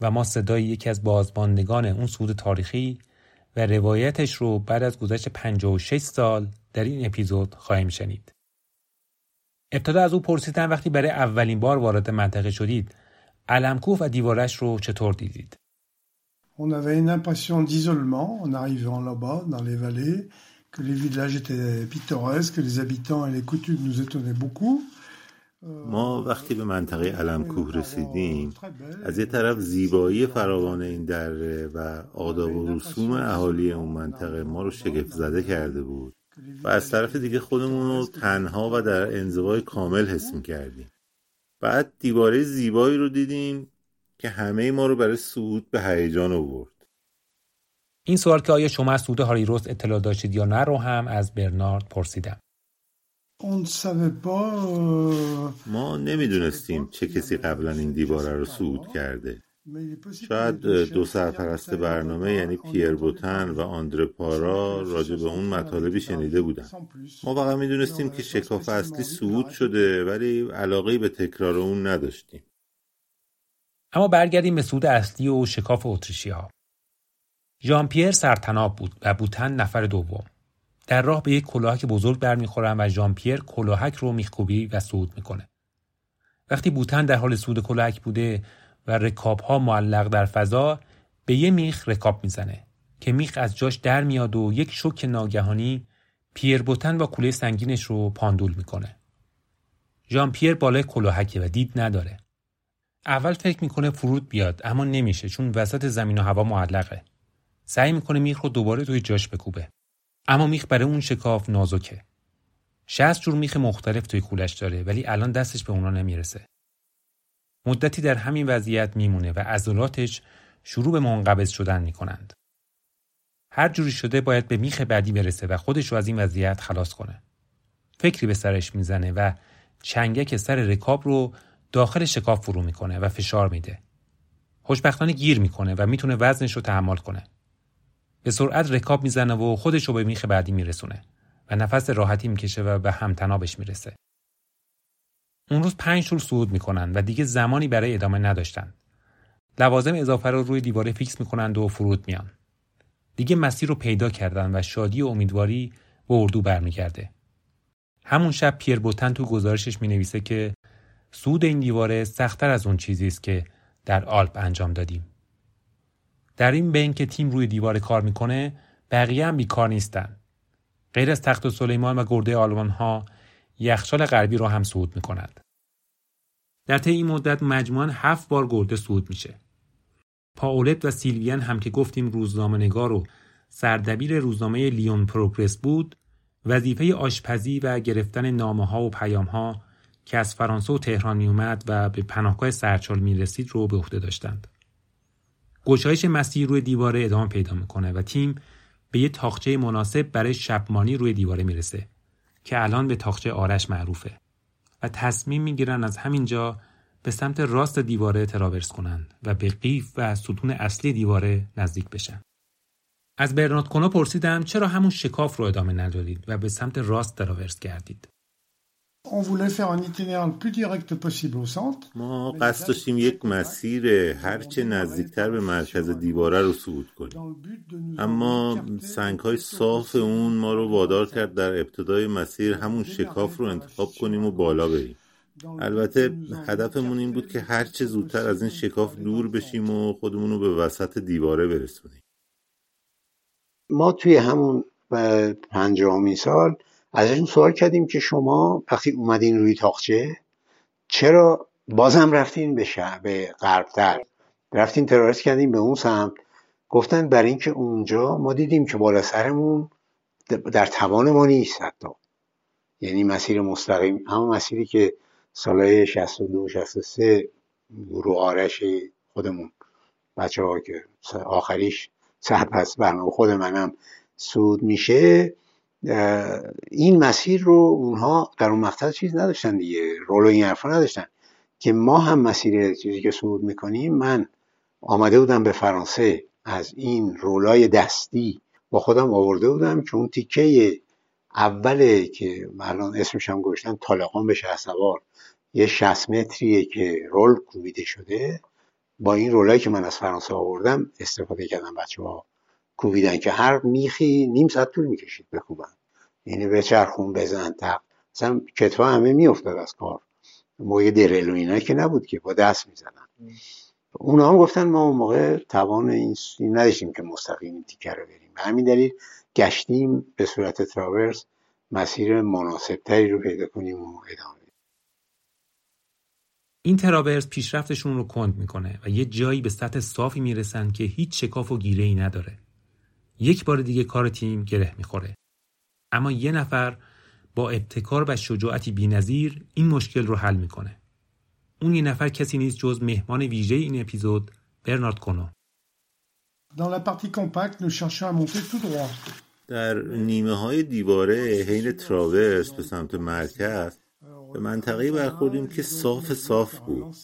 و ما صدای یکی از بازماندگان اون صعود تاریخی و روایتش رو بعد از گذشت 56 سال در این اپیزود خواهیم شنید. ابتدا از او پرسیدم وقتی برای اولین بار وارد منطقه شدید، علمکوف و دیوارش رو چطور دیدید؟ On avait une impression d'isolement en arrivant là-bas dans les vallées, que les villages étaient pittoresques, que les habitants et les coutumes nous étonnaient beaucoup. ما وقتی به منطقه علمکوه رسیدیم، از یه طرف زیبایی فراوان این دره و آداب و رسوم اهالی اون منطقه ما رو شگفت زده کرده بود و از طرف دیگه خودمون رو تنها و در انزوای کامل حس می‌کردیم. بعد دیواره زیبایی رو دیدیم که همه ما رو برای صعود به هیجان آورد. این سوال که آیا شما از صعود هاریروس اطلاع داشتید یا نه رو هم از برنارد پرسیدم. ما نمیدونستیم چه کسی قبلا این دیواره رو صعود کرده. شاید دو سرپرست برنامه یعنی پیر بوتن و آندره پارا راجع به اون مطالبی شنیده بودن. ما فقط میدونستیم که شکاف اصلی صعود شده ولی علاقه‌ای به تکرار اون نداشتیم. اما برگردیم به صعود اصلی و شکاف اتریشی‌ها. ژان پیر سرطناب بود و بوتن نفر دوم. در راه به یک کلاهک بزرگ برمیخورن و ژان پیر کلاهک رو میخکوبی و صعود میکنه. وقتی بوتن در حال صعود کلاهک بوده و رکابها معلق در فضا، به یه میخ رکاب میزنه که میخ از جاش در میاد و یک شوک ناگهانی پیر بوتن با کوله سنگینش رو پاندول میکنه. ژان پیر بالای کلاهکه و دید نداره. اول فکر میکنه فرود بیاد اما نمیشه چون وسط زمین و هوا معلقه. سعی میکنه میخ رو دوباره توی جاش بکوبه. اما میخ برای اون شکاف نازکه. 60 جور میخ مختلف توی کولش داره ولی الان دستش به اونا نمیرسه. مدتی در همین وضعیت میمونه و عضلاتش شروع به منقبض شدن میکنند. هر جوری شده باید به میخ بعدی برسه و خودش رو از این وضعیت خلاص کنه. فکری به سرش میزنه و چنگک سر رکاب رو داخل شکاف فرو میکنه و فشار میده. خوشبختانه گیر میکنه و میتونه وزنش رو تحمل کنه. به سرعت رکاب میزنه و خودش رو به میخ بعدی میرسونه و نفس راحتی میکشه و به همتنابش میرسه. اون روز 5 طول صعود میکنن و دیگه زمانی برای ادامه نداشتن. لوازم اضافه رو روی دیواره فیکس میکنند و فرود میان. دیگه مسیر رو پیدا کردن و شادی و امیدواری به اردو برمیگرده. همون شب پیر بوتن تو گزارشش مینویسه که صعود این دیواره سخت‌تر از اون چیزی است که در آلپ انجام دادیم. در این بین که تیم روی دیوار کار میکنه، بقیه هم بیکار نیستن. غیر از تخت سلیمان و گرده آلمان‌ها، یخچال غربی رو هم صعود میکنند. در طی این مدت مجموعاً 7 بار گرده صعود میشه. پاولت و سیلوی هم که گفتیم روزنامه‌نگار و سردبیر روزنامه لیون پروگرس بود، وظیفه آشپزی و گرفتن نامه‌ها و پیام‌ها که از فرانسه و تهران می اومد و به پناهگاه سرچال می رسید رو به عهده داشتند. گشایش مسیر روی دیواره ادامه پیدا میکنه و تیم به یه تاخچه مناسب برای شبمانی روی دیواره میرسه که الان به تاخچه آرش معروفه و تصمیم میگیرن از همینجا به سمت راست دیواره تراورس کنن و به قیف و ستون اصلی دیواره نزدیک بشن. از برنارد کونو پرسیدم چرا همون شکاف رو ادامه ندادید و به سمت راست تراورس کردید؟ ما قصد داشتیم یک مسیر هرچه نزدیکتر به مرکز دیواره رو صعود کنیم، اما سنگ‌های صاف اون ما رو وادار کرد در ابتدای مسیر همون شکاف رو انتخاب کنیم و بالا بریم. البته هدفمون این بود که هرچه زودتر از این شکاف دور بشیم و خودمون رو به وسط دیواره برسونیم. ما توی همون 50 سال ازشون سوال کردیم که شما وقتی اومدین روی تاخچه چرا بازم رفتین به شعبه غربتر، رفتین تراورس کردین به اون سمت؟ گفتن برای اینکه اونجا ما دیدیم که بالا سرمون در توان ما نیست، حتی یعنی مسیر مستقیم، همون مسیری که سالهای 62-63 گروه آرش خودمون بچه ها که آخریش سرپرست برنامه خود منم صعود میشه، این مسیر رو اونها در اون مقطع چیز نداشتن دیگه، رول این حرفا نداشتن که ما هم مسیر چیزی که صعود میکنیم. من آمده بودم به فرانسه، از این رولای دستی با خودم آورده بودم که اون تیکه اوله که الان اسمش هم گذاشتن طالقان به شهسوار، یه 60 متریه که رول کوبیده شده، با این رولایی که من از فرانسه آوردم استفاده کردم، بچه‌ها کوبیدن که هر میخی نیم ساعت طول میکشید بکوبن، یعنی به چرخون بزن تق، مثلا کتفا همه میافتاد از کار، موی درل و اینا که نبود که با دست میزدن. اونا هم گفتن ما اون موقع توان این نداشتیم که مستقیم این تیکه رو بریم، به همین دلیل گشتیم به صورت تراورس مسیر مناسبتری رو پیدا کنیم و ادامه. این تراورس پیشرفتشون رو کند میکنه و یه جایی به سطح صافی میرسن که هیچ شکاف و گیره‌ای نداره. یک بار دیگه کار تیم گره میخوره. اما یه نفر با ابتکار و شجاعتی بی‌نظیر این مشکل رو حل میکنه. اون یه نفر کسی نیست جز مهمان ویژه این اپیزود، برنارد کونو. در نیمه های دیواره حین تراورس به سمت مرکز به منطقه‌ای برخوردیم که صاف صاف بود،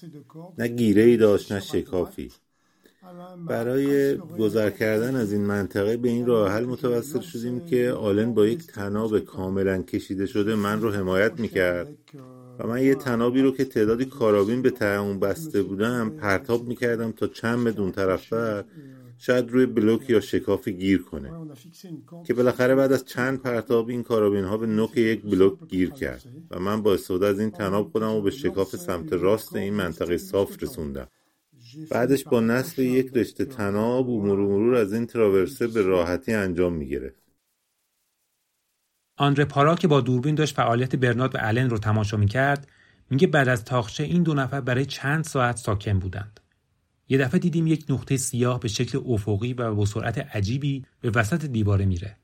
نه گیره‌ای داشت نه شکافی. برای گذر کردن از این منطقه به این راه حل متوسل شدیم که آلن با یک تناب کاملا کشیده شده من رو حمایت میکرد و من یه تنابی رو که تعدادی کارابین به ته‌اون بسته بودم پرتاب میکردم تا چند بدون طرفتر شاید روی بلوک یا شکافی گیر کنه، که بالاخره بعد از چند پرتاب این کارابین ها به نوک یک بلوک گیر کرد و من با استفاده از این تناب خودم رو به شکاف سمت راست این منطقه صاف رسوندم. بعدش با نصب یک رشته تناب و مرور از این تراورسه به راحتی انجام میگیره. آندره پارا که با دوربین داشت فعالیت برنارد و آلن رو تماشا میکرد میگه بعد از تاخچه این دو نفر برای چند ساعت ساکن بودند. یه دفعه دیدیم یک نقطه سیاه به شکل افقی و با سرعت عجیبی به وسط دیواره میره.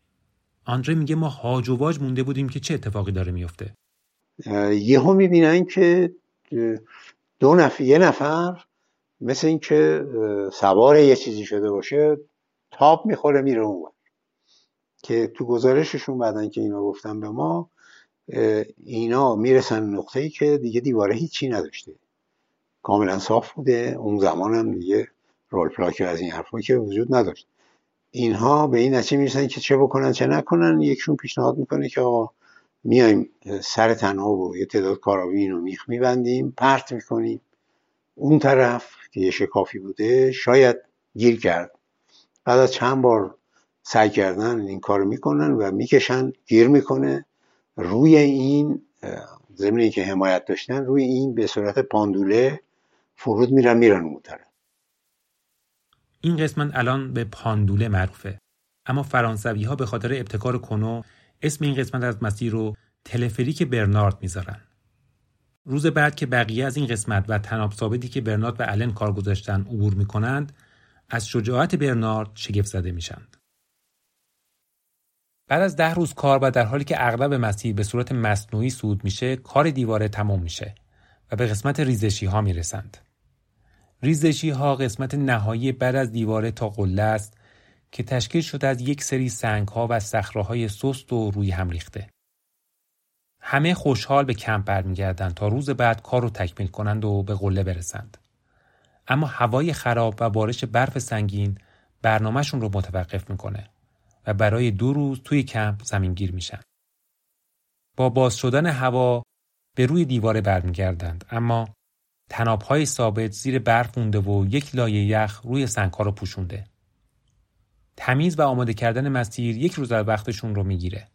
آندره میگه ما هاج و واج مونده بودیم که چه اتفاقی داره میفته. یهو میبینن که یه نفر مثل این که سوار یه چیزی شده باشه تاب میخوره میره اونور، که تو گزارششون بعدن که اینا گفتن به ما، اینا میرسن نقطه‌ای که دیگه دیواره هیچی نداشته، کاملا صاف بوده. اون زمان هم دیگه رول پلاک از این حرفا که وجود نداشت. اینها به این نتیجه میرسن که چه بکنن چه نکنن. یکشون پیشنهاد میکنه که آقا میایم سر تناب و یه تعداد کارابین و میخ میبندیم، پرت میکنیم اون طرف که یه شکافی بوده شاید گیر کرد. بعد از چند بار سعی کردن این کارو میکنن و میکشن، گیر میکنه روی این، ضمن که حمایت داشتن روی این به صورت پاندوله فرود میرن اون طرف. این قسمت الان به پاندوله معروفه، اما فرانسوی ها به خاطر ابتکار کونو اسم این قسمت از مسیر رو تلفریک برنارد میذارن. روز بعد که بقیه از این قسمت و تناب ثابتی که برنارد و آلن کار گذاشتن عبور میکنند، از شجاعت برنارد شگفت زده میشند. بعد از 10 روز کار و در حالی که اغلب مسیر به صورت مصنوعی صعود میشه، کار دیواره تمام میشه و به قسمت ریزشی ها میرسند. ریزشی ها قسمت نهایی بعد از دیواره تا قله است که تشکیل شده از یک سری سنگ ها و صخره‌های سست و روی هم ریخته. همه خوشحال به کمپ برمیگردند تا روز بعد کار رو تکمیل کنند و به قله برسند. اما هوای خراب و بارش برف سنگین برنامه‌شون رو متوقف میکنه و برای 2 روز توی کمپ زمینگیر میشن. با باز شدن هوا به روی دیواره برمیگردند، اما تناب‌های ثابت زیر برف مونده و یک لایه یخ روی سنگ‌ها رو پوشونده. تمیز و آماده کردن مسیر 1 روز از وقتشون رو میگیره.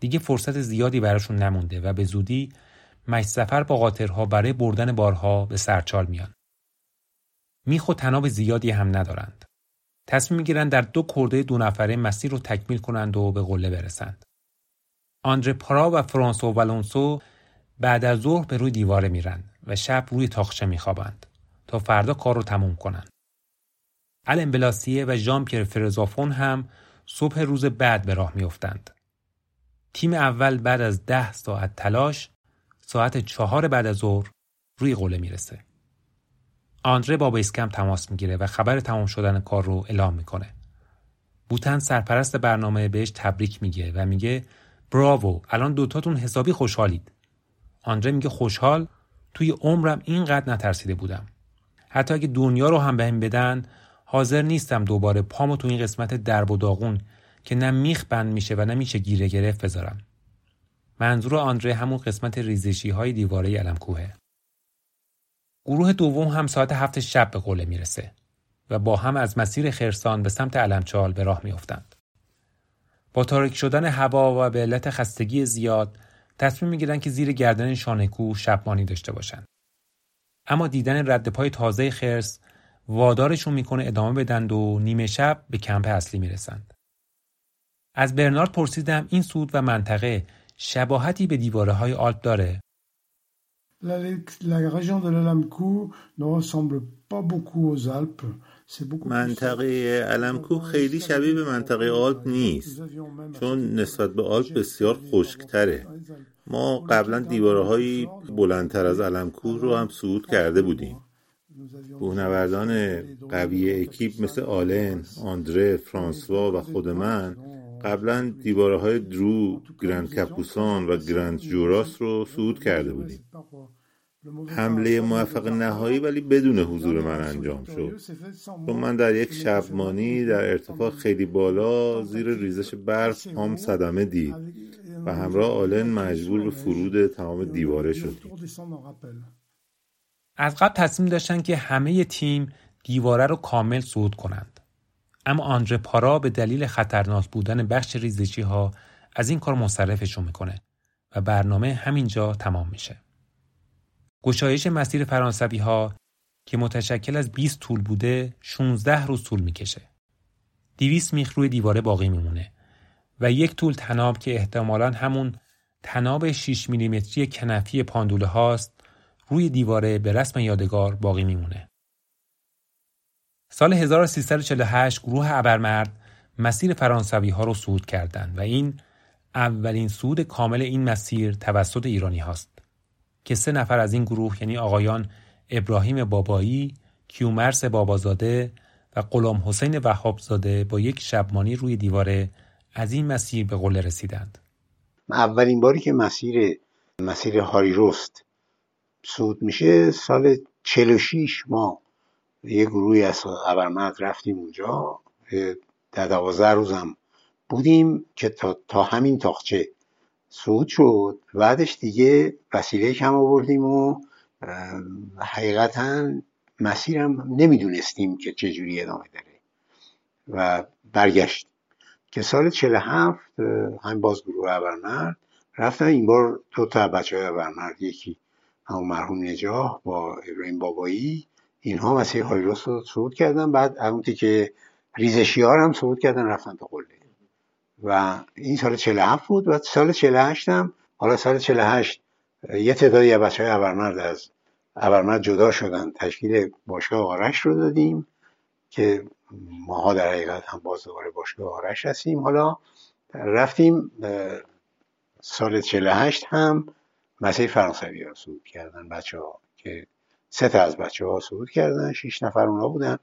دیگه فرصت زیادی براشون نمونده و به زودی مشت سفر با قاطرها برای بردن بارها به سرچال میان. میخ و تناب زیادی هم ندارند. تصمیم میگیرن در 2 کرده 2 نفره مسیر رو تکمیل کنند و به قله برسند. آندره پارا و فرانسوا والونسو بعد از ظهر به روی دیواره میرن و شب روی تاخچه میخوابند تا فردا کار رو تموم کنن. آلن بلاسیه و جان پیر فرزافون هم صبح روز بعد به راه میافتند. تیم اول بعد از 10 ساعت تلاش ساعت 4 بعد از ظهر روی قله میرسه. آندره با بیسکم تماس میگیره و خبر تمام شدن کار رو اعلام میکنه. بوتن سرپرست برنامه بهش تبریک میگه و میگه براوو، الان دوتاتون حسابی خوشحالید. آندره میگه خوشحال، توی عمرم اینقدر نترسیده بودم. حتی اگه دنیا رو هم بهم بدن، حاضر نیستم دوباره پامو تو این قسمت درب و داغون که نه میخ بند میشه و نه میشه گیره گرفت بذارم. منظور آندره همون قسمت ریزشی های دیواره علم‌کوهه. گروه دوم هم ساعت 7 شب به قله میرسه و با هم از مسیر خرسان به سمت علمچال به راه میافتند. با تاریک شدن هوا و به علت خستگی زیاد تصمیم میگیرن که زیر گردن شانکوه شبمانی داشته باشن. اما دیدن رد پای تازه خرس وادارشون میکنه ادامه بدن و نیمه شب به کمپ اصلی میرسند. از برنارد پرسیدم این سود و منطقه شباهتی به دیواره های آلپ داره؟ منطقه علم‌کوه خیلی شبیه به منطقه آلپ نیست، چون نسبت به آلپ بسیار خشک‌تره. ما قبلا دیوارهایی بلندتر از علم‌کوه رو هم صعود کرده بودیم. کوهنوردان قوی اکیپ مثل آلن، آندره، فرانسوا و خود من قبلا دیواره‌های درو، گرند کاپوسان و گرند جوراس رو صعود کرده بودیم. حمله موفق نهایی ولی بدون حضور من انجام شد، چون من در یک شبمانی در ارتفاع خیلی بالا زیر ریزش برف هم صدمه دید و همراه آلن مجبور به فرود تمام دیواره شدیم. از قبل تصمیم داشتن که همه تیم دیواره رو کامل صعود کنند، اما آندره پارا به دلیل خطرناک بودن بخش ریزشی ها از این کار منصرفشون میکنه و برنامه همینجا تمام میشه. گشایش مسیر فرانسوی ها که متشکل از 20 طول بوده 16 روز طول میکشه. 200 میخ روی دیواره باقی میمونه و یک طول تناب که احتمالاً همون تناب 6 میلیمتری کنفی پاندوله هاست روی دیواره به رسم یادگار باقی میمونه. سال 1348 گروه ابرمرد مسیر فرانسوی ها رو صعود کردند و این اولین صعود کامل این مسیر توسط ایرانی هاست که 3 نفر از این گروه یعنی آقایان ابراهیم بابایی، کیومرث بابازاده و غلام حسین وهاب‌زاده با یک شبمانی روی دیواره از این مسیر به قله رسیدند. اولین باری که مسیر هاریرست صعود میشه سال 46 ما یه گروهی از ابرمرد رفتیم اونجا، در 12 روزم بودیم که تا همین تاخچه صعود شد. بعدش دیگه وسیله کم آوردیم و حقیقتا مسیرم نمیدونستیم که چجوری ادامه داره و برگشت که سال 47 هم باز گروه ابرمرد رفتن. این بار 2 تا بچه های ابرمرد، یکی همون مرحوم نجاح با ابراهیم بابایی، اینها مسیر هاریرست رو صعود کردن. بعد همونطور که ریزشیار هم صعود کردن رفتن تا قله و این سال 47 بود. و سال 48 هم حالا سال 48 یه تعدادی از بچه‌های ابرمرد از ابرمرد جدا شدن، تشکیل باشگاه آرش رو دادیم که ماها در حقیقت هم باز دوباره باشگاه آرش هستیم. حالا رفتیم سال 48 هم مسیر فرانسوی ها صعود کردن بچه‌ها که 3 تا از بچه‌ها صعود کردن، 6 نفر اونا بودن.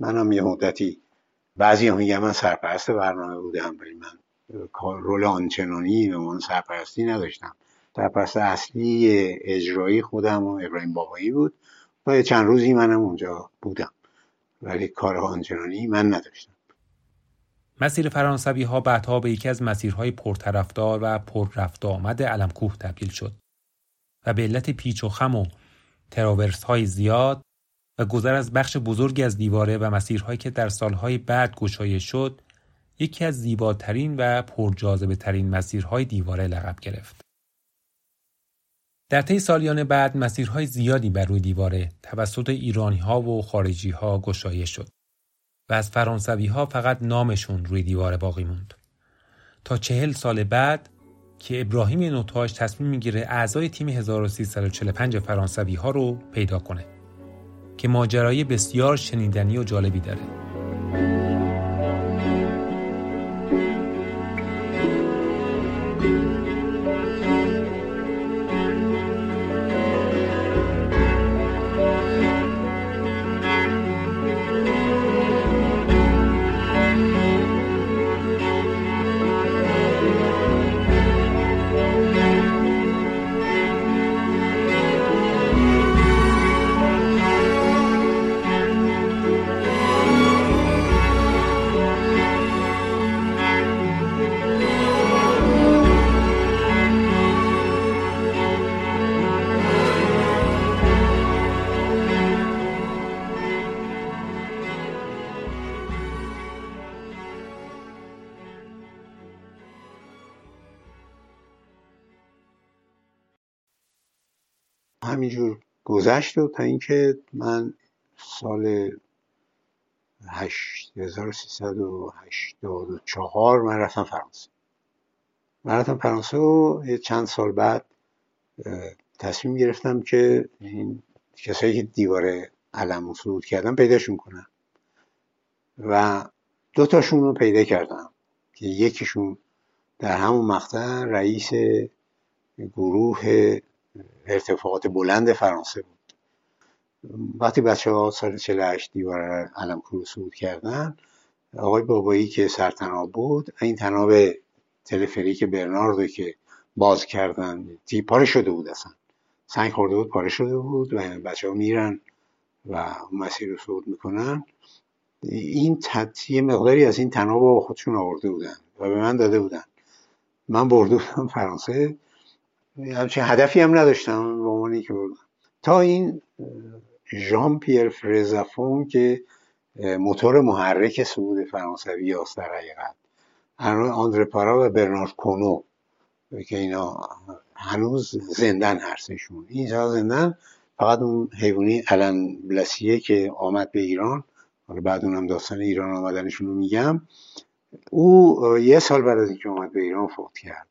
منم یه مدتی، بعضی هم میگن من سرپرست برنامه بودم، ولی من رول آنچنانی و من سرپرستی نداشتم. سرپرست اصلی اجرایی خودم و ابراهیم بابایی بود و یه چند روزی منم اونجا بودم، ولی کار آنچنانی من نداشتم. مسیر فرانسوی ها بعدها به یکی از مسیرهای پرطرفدار و پررفت آمد علم‌کوه تبدیل شد و به علت پیچ و خم و تراورس های زیاد و گذر از بخش بزرگی از دیواره و مسیرهایی که در سالهای بعد گشایش شد، یکی از زیباترین و پرجاذبه‌ترین مسیرهای دیواره لقب گرفت. در طی سالیان بعد مسیرهای زیادی بر روی دیواره توسط ایرانی‌ها و خارجی‌ها گشایش شد و از فرانسوی‌ها فقط نامشون روی دیواره باقی موند. تا 40 سال بعد که ابراهیم نوتاش تصمیم می‌گیره اعضای تیم 1345 فرانسوی‌ها رو پیدا کنه که ماجرای بسیار شنیدنی و جالبی داره. همینجور گذشت و تا اینکه من سال 1384 من رفتم فرانسه. و چند سال بعد تصمیم گرفتم که این کسایی که دیواره علم صعود کردن پیداشون کنم و دوتاشون رو پیدا کردم که یکیشون در همون مقطع رئیس گروه ارتفاعات بلند فرانسه بود. وقتی بچه‌ها سال 48 دیوار علم‌کوه صعود کردن، آقای بابایی که سرطناب بود، این طناب تلفریک برناردو که باز کردن، پاره شده بود، اصلا سنگ خورده بود، پاره شده بود و بچه‌ها میرن و مسیر رو صعود میکنن. این یه مقداری از این طناب رو خودشون آورده بودن و به من داده بودن. من برده بودم فرانسه، همچین هدفی هم نداشتم با اونی که بردم. تا این جان پیر فرزافون که موتور محرک صعود فرانسوی است در حقیقت، آندره پارا و برنارد کونو که اینا هنوز زندن هستشون. اینجا زندن، فقط اون حیوانی آلن بلاسیه که آمد به ایران، بعد اونم داستان ایران آمدنشون رو میگم. او یه سال بعد از اینکه آمد به ایران فوت کرد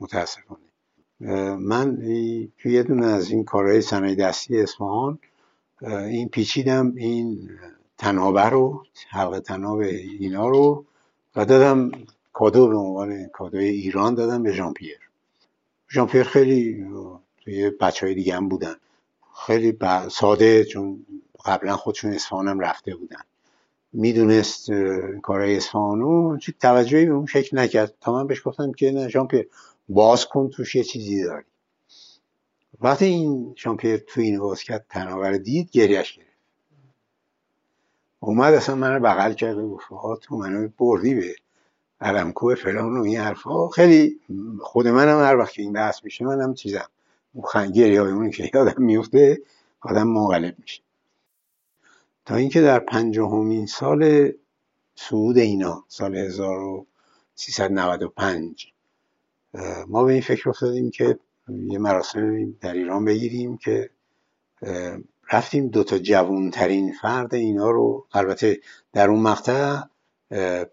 متاسفانه. من توی یه دونه از این کارهای صنایع دستی اصفهان این پیچیدم، این طنابه رو، حلقه طناب اینا رو، و دادم کادو به عنوان کادوی ایران، دادم به ژان پیر. ژان پیر خیلی توی بچهای دیگه هم بودن، خیلی ساده، چون قبلا خودشون اصفهان هم رفته بودن، میدونست کارهای اصفهانو، چی توجهی به اون شکل نکرد تا من بهش گفتم که نه ژان پیر باز کن، توش یه چیزی داری. وقتی این شامپیر تو این باز کرد، تناور دید، گریش گرفت، اومد اصلا من رو بغل کرد و گفت تو منو بردی به علم‌کوه فلان و این حرفا. خیلی خود منم هر وقت این بحث میشه، منم چیزم گریه‌های اون که یادم میفته، آدم منقلب میشه. تا اینکه در 50مین سال صعود اینا، سال 1395، ما به این فکر افتادیم که یه مراسم در ایران بگیریم، که رفتیم دوتا جوانترین فرد اینا رو، البته در اون مقطع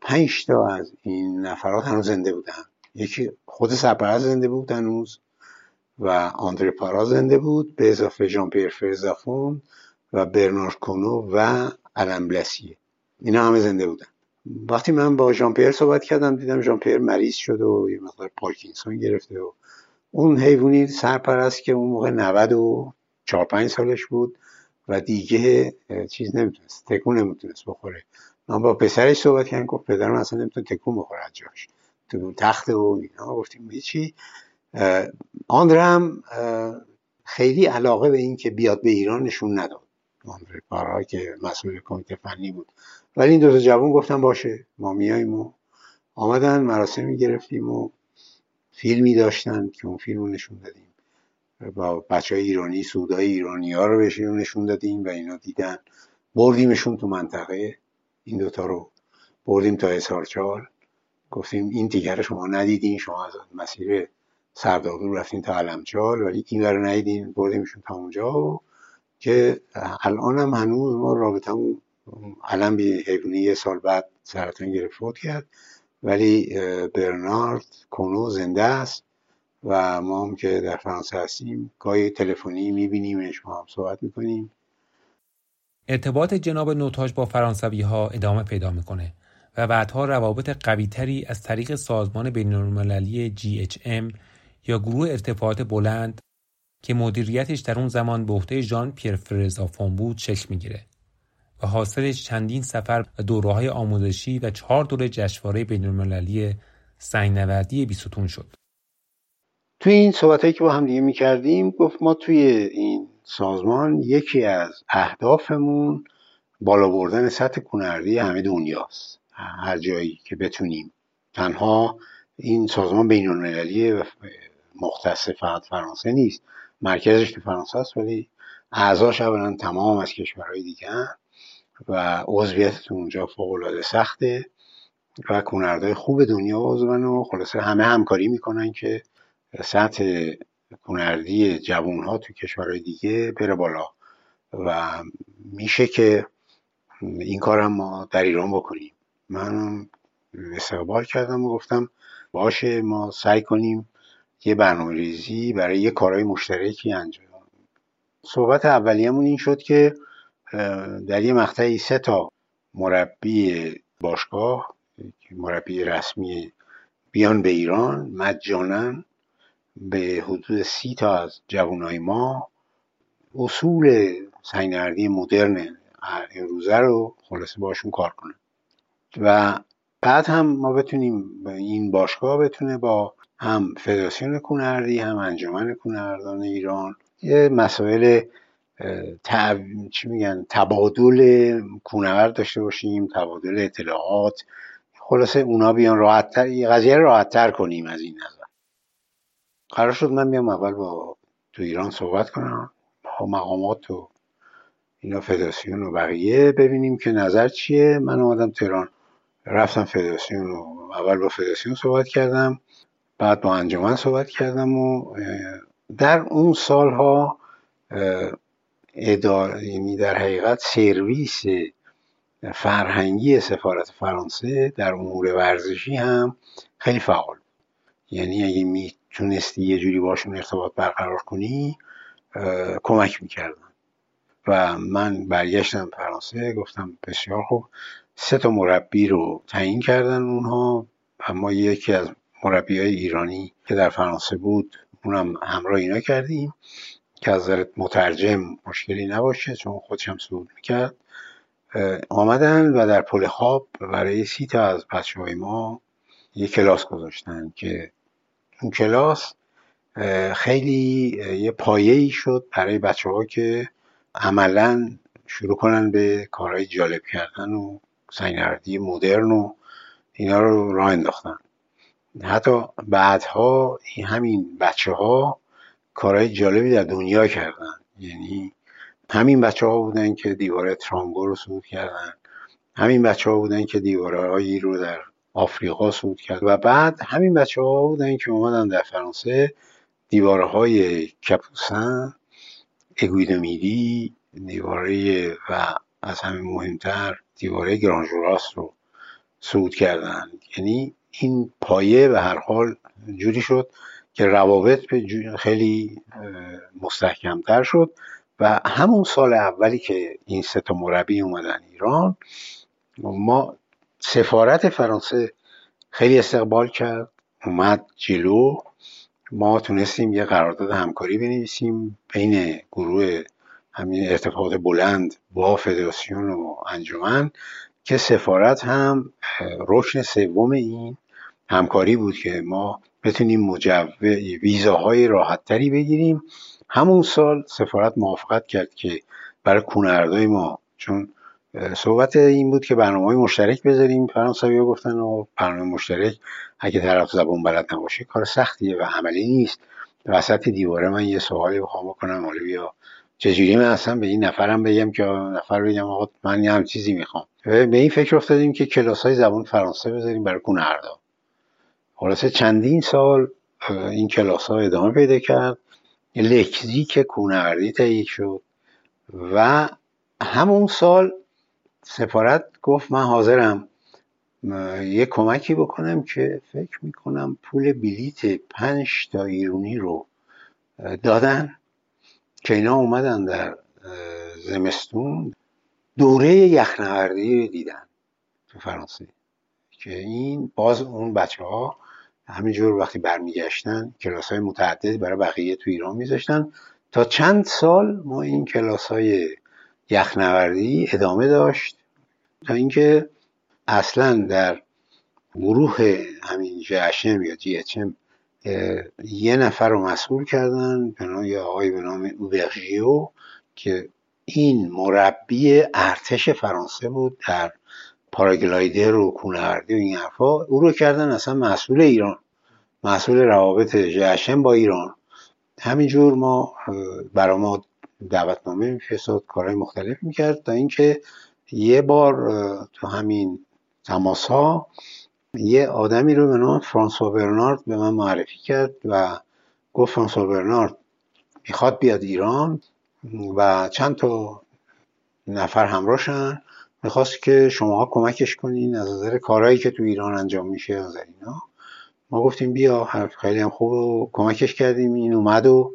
5 تا از این نفرات هنوز زنده بودن، یکی خود سرپرست زنده بود هنوز و آندره پارا زنده بود، به اضافه جان پیر فرزافون و برنارد کونو و آلن بلاسیه، اینا همه زنده بودن. وقتی من با ژان پیر صحبت کردم، دیدم ژان پیر مریض شده و یه مقدار پارکینسون گرفته و اون حیوانی سرپرست که اون موقع 94-95 سالش بود و دیگه چیز نمیتونست، تکون نمیتونست بخوره. من با پسرش صحبت کردم، گفت پدرم اصلا نمیتونه تکون بخوره از جاش، تو تخت و اینا. گفتیم هیچی. آندره هم خیلی علاقه به این که بیاد به ایران نشون نداد، آندره پارا که مسئول کمیته فنی بود، ولی این دوتا جوان گفتن باشه ما میاییم و آمدن. مراسمی گرفتیم و فیلمی داشتن که اون فیلم رو نشون دادیم، با بچه های ایرانی، سودای ایرانی ها رو بهش نشون دادیم و اینا دیدن. بردیمشون تو منطقه، این دوتا رو بردیم تا اسارچال، گفتیم این دیگه رو شما ندیدین، شما از مسیر سردادو رفتین تا علمچال ولی این رو ندیدین. بردیمشون تا اونجا و که الان هم هنوز ما رابطمون، علم حیوانی یه سال بعد سرطان گرفت فوت کرد، ولی برنارد کونو زنده است و ما هم که در فرانسه هستیم گاهی تلفنی میبینیمش، ما هم صحبت میکنیم. ارتباط جناب نوتاش با فرانسوی ها ادامه پیدا میکنه و بعدها روابط قوی تری از طریق سازمان بین‌المللی GHM یا گروه ارتفاعات بلند که مدیریتش در اون زمان به عهده ژان پیر فرزافون بود شکل میگیره و حاصلش چندین سفر و دوره‌های آموزشی و 4 دوره جشنواره بین‌المللی سنگ‌نوردی بیستون شد. توی این صحبتایی که با هم دیگه می‌کردیم، گفت ما توی این سازمان یکی از اهدافمون بالا بردن سطح کونه‌ردی همه دنیاست، هر جایی که بتونیم. تنها این سازمان بین‌المللی و مختص فقط فرانسه نیست، مرکزش تو فرانسه است ولی اعضاش اولا تمام از کشورهای دیگه و عضویت تو اونجا فوق‌العاده سخته و کونه‌ردای خوب دنیا عضوان و خلاصه همه همکاری میکنن که سطح هنردی جوانها تو کشورهای دیگه بره بالا و میشه که این کار هم ما در ایران بکنیم. منم استقبال کردم و گفتم باشه، ما سعی کنیم یه برنامه ریزی برای یه کارهای مشترکی انجام. صحبت اولیه‌مون این شد که در یه مقطعی 3 تا مربی باشگاه، مربی رسمی بیان به ایران مجانن، به حدود 30 تا از جوانای ما اصول سنگنردی مدرن امروزه رو خلاصه باشون کار کنن و بعد هم ما بتونیم این باشگاه بتونه با هم فدراسیون کونه‌نوردی، هم انجمن کونه‌نوردان ایران یه مسائل تبادل کونه‌نورد داشته باشیم، تبادل اطلاعات، خلاصه اونا بیان راحت‌تر قضیه رو راحت‌تر کنیم. از این نظر قرار شد من بیام اول با تو ایران صحبت کنم با مقامات و اینا، فدراسیون و بقیه، ببینیم که نظر چیه. من اومدم تهران، رفتم فدراسیون رو اول با فدراسیون صحبت کردم، بعد با انجمن صحبت کردم و در اون سالها در حقیقت سرویس فرهنگی سفارت فرانسه در امور ورزشی هم خیلی فعال، یعنی اگه میتونستی یه جوری باشون ارتباط برقرار کنی کمک میکردن. و من برگشتم فرانسه، گفتم بسیار خوب، 3 تا مربی رو تعیین کردن اونها، اما یکی از مربیای ایرانی که در فرانسه بود اونم همراه اینا کردیم که از نظر مترجم مشکلی نباشه چون خودش هم صعود میکرد. آمدن و در پل خواب برای 30 تا از بچه‌های ما یه کلاس گذاشتن که اون کلاس خیلی یه پایه‌ای شد برای بچه‌ها که عملاً شروع کنن به کارهای جالب کردن و سنگنوردی مدرن و اینا رو راه انداختن. حتی بعدها همین بچه‌ها کارهای جالبی در دنیا کردن، یعنی همین بچه‌ها بودن که دیواره ترانگو رو صعود کردن، همین بچه‌ها بودن که دیوارهایی رو در آفریقا صعود کردن و بعد همین بچه‌ها بودن که اومدن در فرانسه دیوارهای کپوسن، اگویدومیدی، دیواره و از همه مهمتر دیواره گرانجوراس رو صعود کردن. یعنی این پایه به هر حال جوری شد که روابط خیلی مستحکمتر شد و همون سال اولی که این 3 تا مربی اومدن ایران، ما سفارت فرانسه خیلی استقبال کرد، اومد جلو، ما تونستیم یه قرارداد همکاری بنویسیم بین گروه همین ارتفاعات بلند با فدراسیون و انجمن که سفارت هم رکن 3 این همکاری بود که ما بتونیم ویزاهای راحت‌تری بگیریم. همون سال سفارت موافقت کرد که برای کونه‌نوردای ما، چون صحبت این بود که برنامه‌های مشترک بذاریم، فرانسوی‌ها گفتن برنامه مشترک اگه طرف زبان بلد نباشه کار سختیه و عملی نیست. وسط دیواره من یه سوالی بخوام بکنم، حالا بیا چجوری من اصلا به این نفرم بگم که نفر بگم آقا من یه هم چیزی میخوام. به این فکر افتادیم که کلاس‌های زبان فرانسه بذاریم برای کونه‌نوردا. خلاصه چندین سال این کلاس‌ها ادامه پیدا کرد، لکزیک کونه‌نوردی تهیه شد و همون سال سفارت گفت من حاضرم یه کمکی بکنم که فکر میکنم پول بلیت 5 تا ایرانی رو دادن که اینا اومدن در زمستون دوره یخنوردی رو دیدن تو فرانسه، که این باز اون بچه‌ها همینجور وقتی برمیگشتن کلاس‌های متعدد برای بقیه تو ایران میذاشتن. تا چند سال ما این کلاس‌های یخنوردی ادامه داشت تا اینکه اصلا در گروه همین جشن یا GHM یه نفر رو مسئول کردن یه آقای به نام اوبرژیو که این مربی ارتش فرانسه بود در پاراگلایدر و کونه‌نوردی و این حرفا، او رو کردن اصلا مسئول ایران، مسئول روابط جشن با ایران. همینجور ما برای ما دعوتنامه میفرستاد، کارهای مختلف میکرد تا اینکه یه بار تو همین تماس‌ها یه آدمی رو به نام فرانسوا برنارد به من معرفی کرد و گفت فرانسوا برنارد میخواد بیاد ایران و چند تا نفر همراهشن، میخواست که شماها کمکش کنین از نظر کارهایی که تو ایران انجام میشه از اینا. ما گفتیم بیا، خیلی هم خوب و کمکش کردیم. این اومد و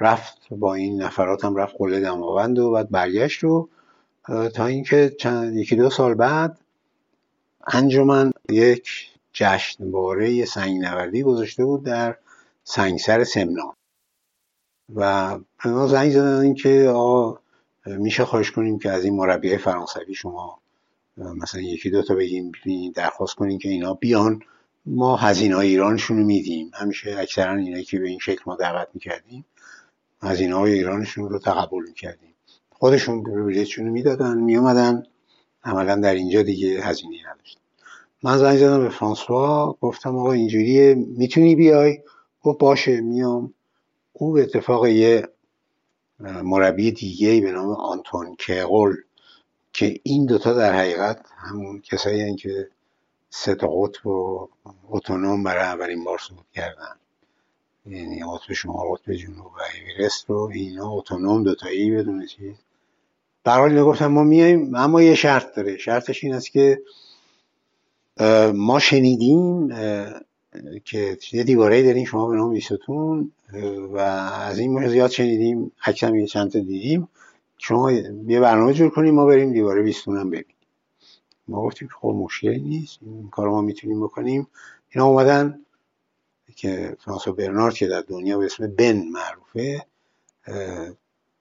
رفت با این نفرات هم رفت قله دماوند و بعد برگشت و تا اینکه یکی دو سال بعد انجمن یک جشنواره سنگ‌نوردی گذاشته بود در سنگسر سمنان و ما زنگ زدن که آقا میشه خواهش کنیم که از این مربیای فرانسوی شما مثلا یکی دو تا بگیم درخواست کنیم که اینا بیان، ما هزینه‌های ایرانشون رو میدیم. همیشه اکثرا اینا که به این شکل ما دعوت میکردیم هزینه‌های ایرانشون رو تقبل میکردیم، خودشون بلیتشون رو میدادن میومدن، عملا در اینجا دیگه هزینه نداشتن. من زنگ زدم به فرانسوا گفتم آقا اینجوریه میتونی بیای؟ گفت باشه میام. او به اتفاق یه مربی دیگه‌ای به نام آنتون کیغول که این دوتا در حقیقت همون کسایی هستند که سه تا قطب و اتونوم برای اولین بار صعود کردن، یعنی قطب شمال، قطب جنوب و ایورست رو اینا اتونوم دوتایی بدون چیز. به هر حال گفتم ما میایم، اما یه شرط داره. شرطش این است که ما شنیدیم که یه دیواره‌ای دارین شما به نام بیستون و از این ما زیاد شنیدیم، اکثر یه چند تا دیدیم، شما یه برنامه جور کنیم ما بریم دیواره بیستون هم ببینیم. ما گفتیم خب مشکلی نیست، این کار ما میتونیم بکنیم. اینا اومدن که فرانسوا برنارد که در دنیا به اسم بن معروفه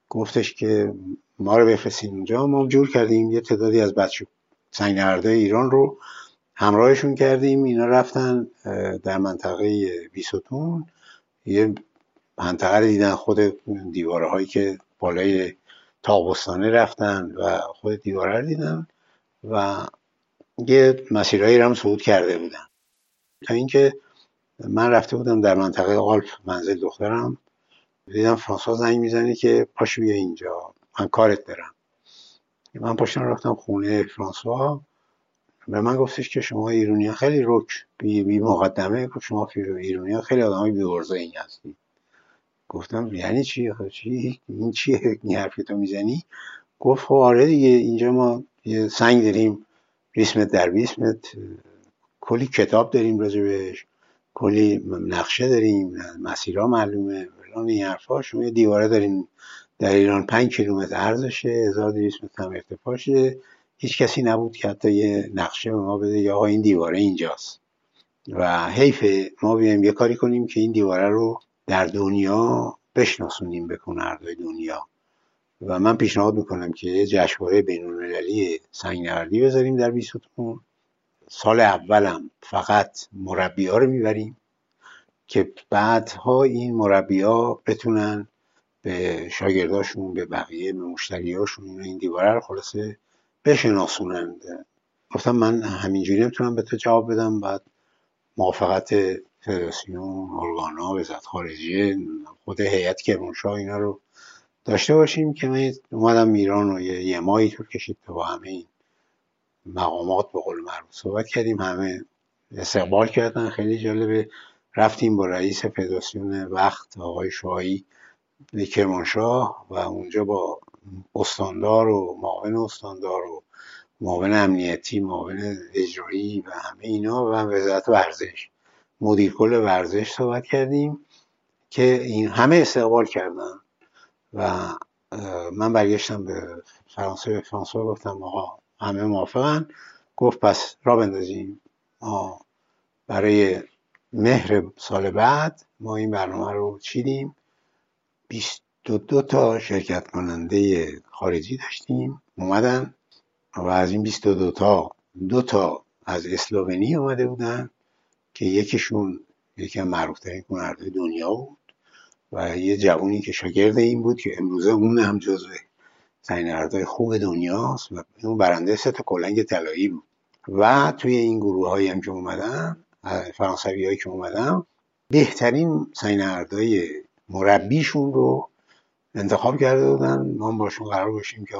گفتش که ما رو بفرستین اونجا. ما جور کردیم یه تعدادی از بچه سنگ‌نوردای ایران رو همراهشون کردیم، اینا رفتن در منطقه بیستون، یه منطقه دیدن، خود دیواره هایی که بالای تابستانه رفتن و خود دیواره رو دیدن و یه مسیرهایی رو هم صعود کرده بودن تا اینکه من رفته بودم در منطقه آلپ منزل دخترم، دیدم فرانسوا زنگ میزنه که پاشو بیا اینجا من کارت دارم. من پاشتم رفتم خونه فرانسوا، به من گفتش که شما ایرانی‌ها خیلی رک بی مقدمه، گفت شما ایرانی‌ها خیلی آدمای بی‌عرضه‌ای هستید. گفتم یعنی چی؟ این چیه این حرفی تو میزنی؟ گفت آره دیگه اینجا ما یه سنگ داریم 20 متر در 20 متر، کلی کتاب داریم راجبش، کلی نقشه داریم، مسیرها معلومه، فلان این حرفا. شما یه دیواره دارین در ایران 5 کیلومتر عرضشه، 1200 متر هم ارتفاعشه، هیچ کسی نبود که حتی یه نقشه به ما بده یا آقا این دیواره اینجاست و حیفه ما بیایم یه کاری کنیم که این دیواره رو در دنیا بشناسونیم به کنردهای دنیا. و من پیشنهاد میکنم که یه جشنواره بین‌المللی سنگ‌نوردی بذاریم در بیستون، سال اولم فقط مربی‌ها رو میبریم که بعدها این مربی‌ها بتونن به شاگرداشون، به بقیه، به مشتریاشون این دیواره رو خلاصه بشناسونند. گفتم من همینجوری نمیتونم به تو جواب بدم، بعد موافقت فدراسیون، ارگانا، وزارت خارجه، خود هیئت کرمانشاه اینا رو داشته باشیم که من اومدم ایران و یه ماهی طول کشید تا با همه این مقامات به قول معروف صحبت کردیم، همه استقبال کردن. خیلی جالبه، رفتیم با رئیس فدراسیون وقت آقای شاهی به کرمانشاه و اونجا با استاندار و معاون استاندار و معاون امنیتی، معاون اجرایی و همه اینا و وزارت ورزش، مدیر کل ورزش صحبت کردیم که این همه استقبال کردن و من برگشتم به فرانسوا گفتم آقا همه موافقن. گفت پس را بندازیم، برای مهر سال بعد ما این برنامه رو چیدیم. 22 تا شرکت کننده خارجی داشتیم اومدن و از این 22 تا دو تا از اسلوونی اومده بودن که یکیشون یکی از معروف‌ترین کنردهای دنیا بود و یه جوانی که شاگرد این بود که امروزه اون هم جزو سنگ‌نوردهای خوب دنیاست و اون برنده 3 تا کلنگ طلایی بود. و توی این گروه‌هایی هم که اومدن، فرانسویایی که اومدن، بهترین سنگ‌نوردهای مربیشون رو انتخاب کرده بودن. ما باشون قرار باشیم که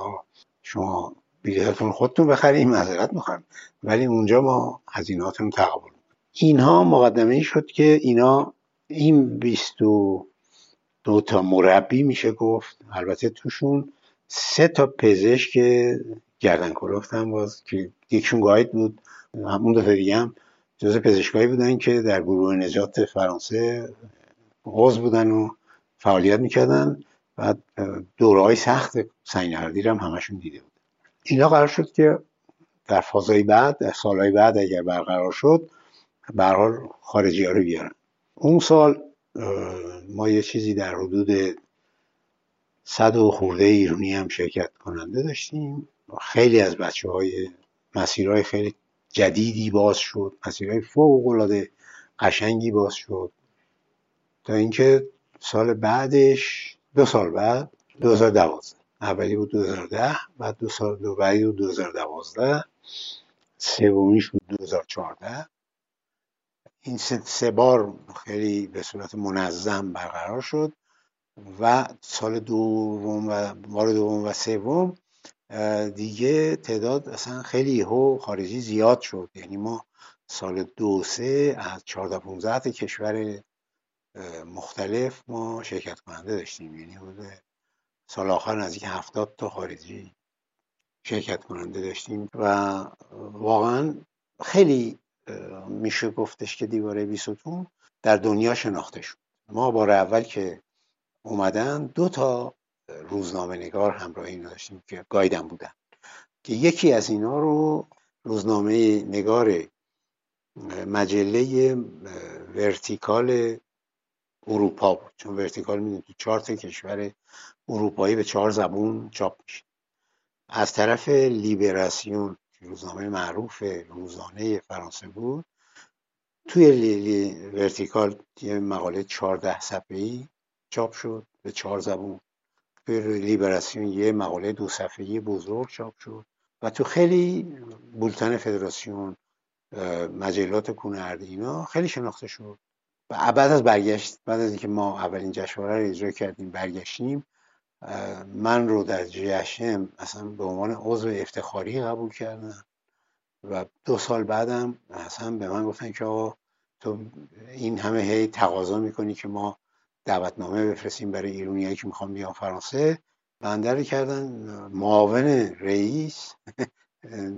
شما بیلیتتون خودتون بخریم، معذرت میخوام ولی اونجا ما هزینه‌هاتون تقبل. اینها مقدمه‌ای شد که اینا این 22 تا مربی میشه گفت، البته توشون 3 تا پزشک گردن کلفت هم باز که یکشون گاید بود، همون دفعه دیگه هم جزء پزشکایی بودن که در گروه نجات فرانسه عضو بودن و فعالیت میکردن و دورهای سخت سنگنوردی هم همشون دیده بود. اینا قرار شد که در فازهای بعد، در سالهای بعد اگر برقرار شد، به هر حال خارجی ها رو بیارن. اون سال ما یه چیزی در حدود 100 و خورده ایرانی هم شرکت کننده داشتیم. خیلی از بچه‌های مسیرهای خیلی جدیدی باز شد، مسیرهای فوق‌العاده قشنگی باز شد، تا اینکه سال بعدش 2 سال بعد 2012، اولی بود 2010، بعد 2 سال بعدی بود 2012، سومیش بود 2014. این 3 بار خیلی به صورت منظم برقرار شد و سال دوم و بار دوم و سوم دیگه تعداد اصلا خیلی خارجی زیاد شد. یعنی ما سال 2-3 از 14-15 تا کشور مختلف ما شرکت کننده داشتیم. یعنی بوده سال آخر نزدیک 70 تا خارجی شرکت کننده داشتیم و واقعا خیلی میشه گفتش که دیواره بیستون در دنیا شناخته شد. ما بار اول که اومدن 2 تا روزنامه نگار همراهی داشتیم که گایدم بودن، که یکی از اینا رو روزنامه نگار مجله ورتیکال اروپا بود، چون ورتیکال میدونید تو 4 تا کشور اروپایی به 4 زبون چاپ میشه. از طرف لیبراسیون که روزنامه معروف روزانه فرانسه بود، توی ورتیکال یه مقاله 14 صفحه‌ای چاپ شد به 4 زبون. توی لیبراسیون یه مقاله 2 صفحه‌ای بزرگ چاپ شد و تو خیلی بولتن فدراسیون، مجلات کونه‌ارد اینا خیلی شناخته شد. و بعد از اینکه ما اولین جشنواره رو اجرا کردیم برگشتیم، من رو در جشن اصلا به عنوان عضو افتخاری قبول کردن و 2 سال بعدم اصلا به من گفتن که آقا تو این همه تقاضا میکنی که ما دعوتنامه بفرستیم برای ایرانیایی که میخوام بیان فرانسه. بنده رو کردن معاون رئیس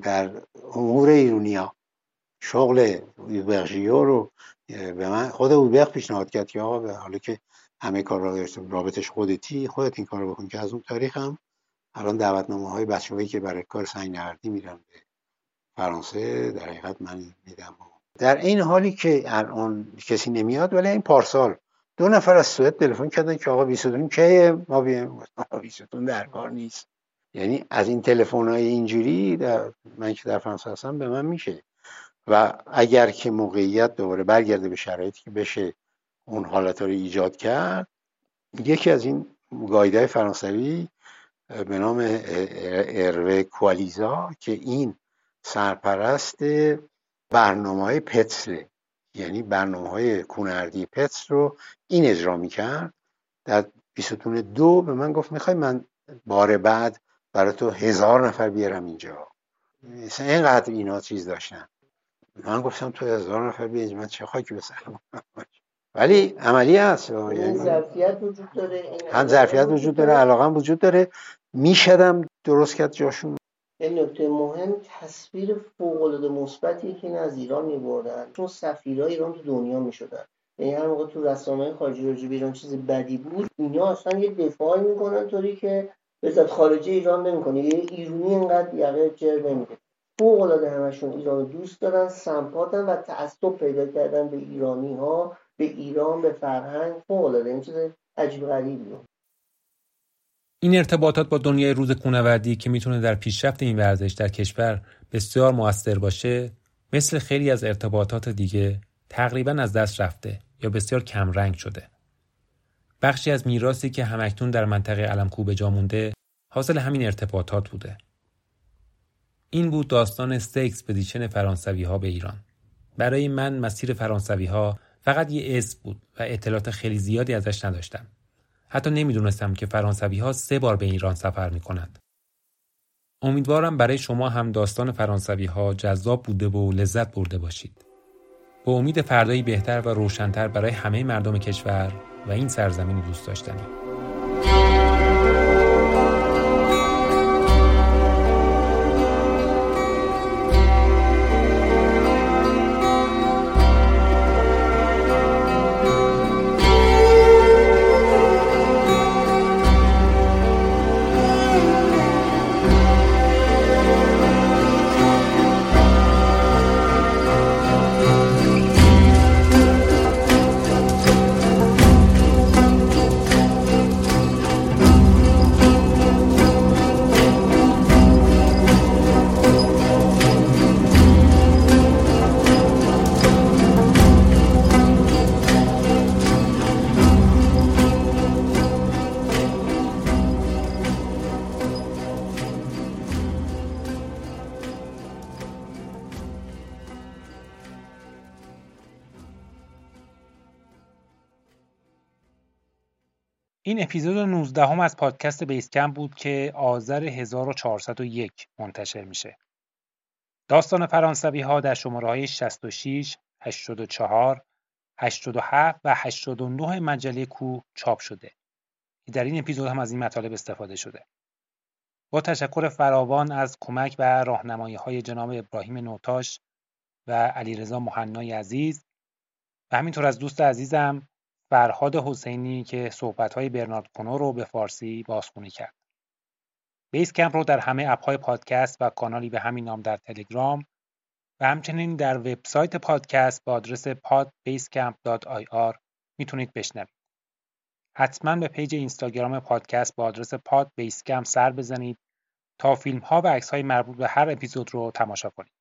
در امور ایرانیا، شغل اوبرژیو رو به من خود اوبرخ پیشنهاد کرد که آقا حالا که همه کار را رابطش خودتی، خودت این کار رو بکن. که از اون تاریخ هم الان دعوتنامه‌های بچه‌هایی که برای کار سنگنوردی میرن به فرانسه در حقیقت من میدم. در این حالی که الان کسی نمیاد، ولی این پارسال 2 نفر از سوئد تلفن کردن که آقا بیستون که ما بیایم، بیستون در کار نیست. یعنی از این تلفن‌های اینجوری من که در فرانسه هستم به من میشه. و اگر که موقعیت دوباره برگرده به شرایطی که بشه اون حالت رو ایجاد کرد، یکی از این گایدای فرانسوی به نام اروه کوالیزا که این سرپرست برنامه‌های پتسله، یعنی برنامه‌های کونه‌اردی پتس رو این اجرا می‌کرد، در 2002 به من گفت میخوای من بار بعد برای تو 1000 نفر بیارم اینجا. مثلا اینقدر اینا چیز داشتن. من گفتم تو 1000 نفر بیاری من چه خاکی بسرم. ولی عملی هست، یعنی ظرفیت وجود داره، هم ظرفیت وجود داره، علاقه هم وجود داره، میشدم درست کرد جاشون. این نکته مهم تصویر فوق‌العاده مثبتی که این از ایران می‌بردن، چون سفیرای ایران تو دنیا می‌شدن. یعنی هر موقع تو رسانه‌های خارجی راجع به ایران چیز بدی بود، اینا اصلا یه دفاعی می‌کنن طوری که وزارت خارجه ایران نمی‌کنه، یعنی ایرانی اینقدر یقه جر نمی‌ده. فوق‌العاده همشون ایران دوست دارن، سمپاتن و تعصب پیدا کردن به ایرانی‌ها، به ایران، به فرهنگ. فوق‌العاده این چیز عجیب غریبیه. این ارتباطات با دنیای روز کوهنوردی که میتونه در پیشرفت این ورزش در کشور بسیار مؤثر باشه، مثل خیلی از ارتباطات دیگه تقریبا از دست رفته یا بسیار کم رنگ شده. بخشی از میراثی که همکنون در منطقه علمکو به جا مونده حاصل همین ارتباطات بوده. این بود داستان 3 اکسپدیشن فرانسوی ها به ایران. برای من مسیر فرانسوی ها فقط یه اسم بود و اطلاعات خیلی زیادی ازش نداشتم. حتی نمیدونستم که فرانسوی‌ها 3 بار به ایران سفر می‌کنند. امیدوارم برای شما هم داستان فرانسوی‌ها جذاب بوده و لذت برده باشید. با امید فردایی بهتر و روشن‌تر برای همه مردم کشور و این سرزمین دوست داشتنی. این اپیزود 19 هم از پادکست بیسکم بود که آذر 1401 منتشر میشه. داستان فرانسوی ها در شماره‌های 66، 84، 87 و 89 مجله کو چاپ شده که در این اپیزود هم از این مطالب استفاده شده. با تشکر فراوان از کمک و راهنمایی‌های جناب ابراهیم نوتاش و علی رضا مهنای عزیز و همینطور از دوست عزیزم فرهاد حسینی که صحبت‌های برنارد کونو رو به فارسی بازخوانی کرد. بیس کمپ رو در همه اپ‌های پادکست و کانالی به همین نام در تلگرام و همچنین در وبسایت پادکست با آدرس podbasecamp.ir میتونید بشنوید. حتماً به پیج اینستاگرام پادکست با آدرس podbasecamp سر بزنید تا فیلم‌ها و عکس‌های مربوط به هر اپیزود رو تماشا کنید.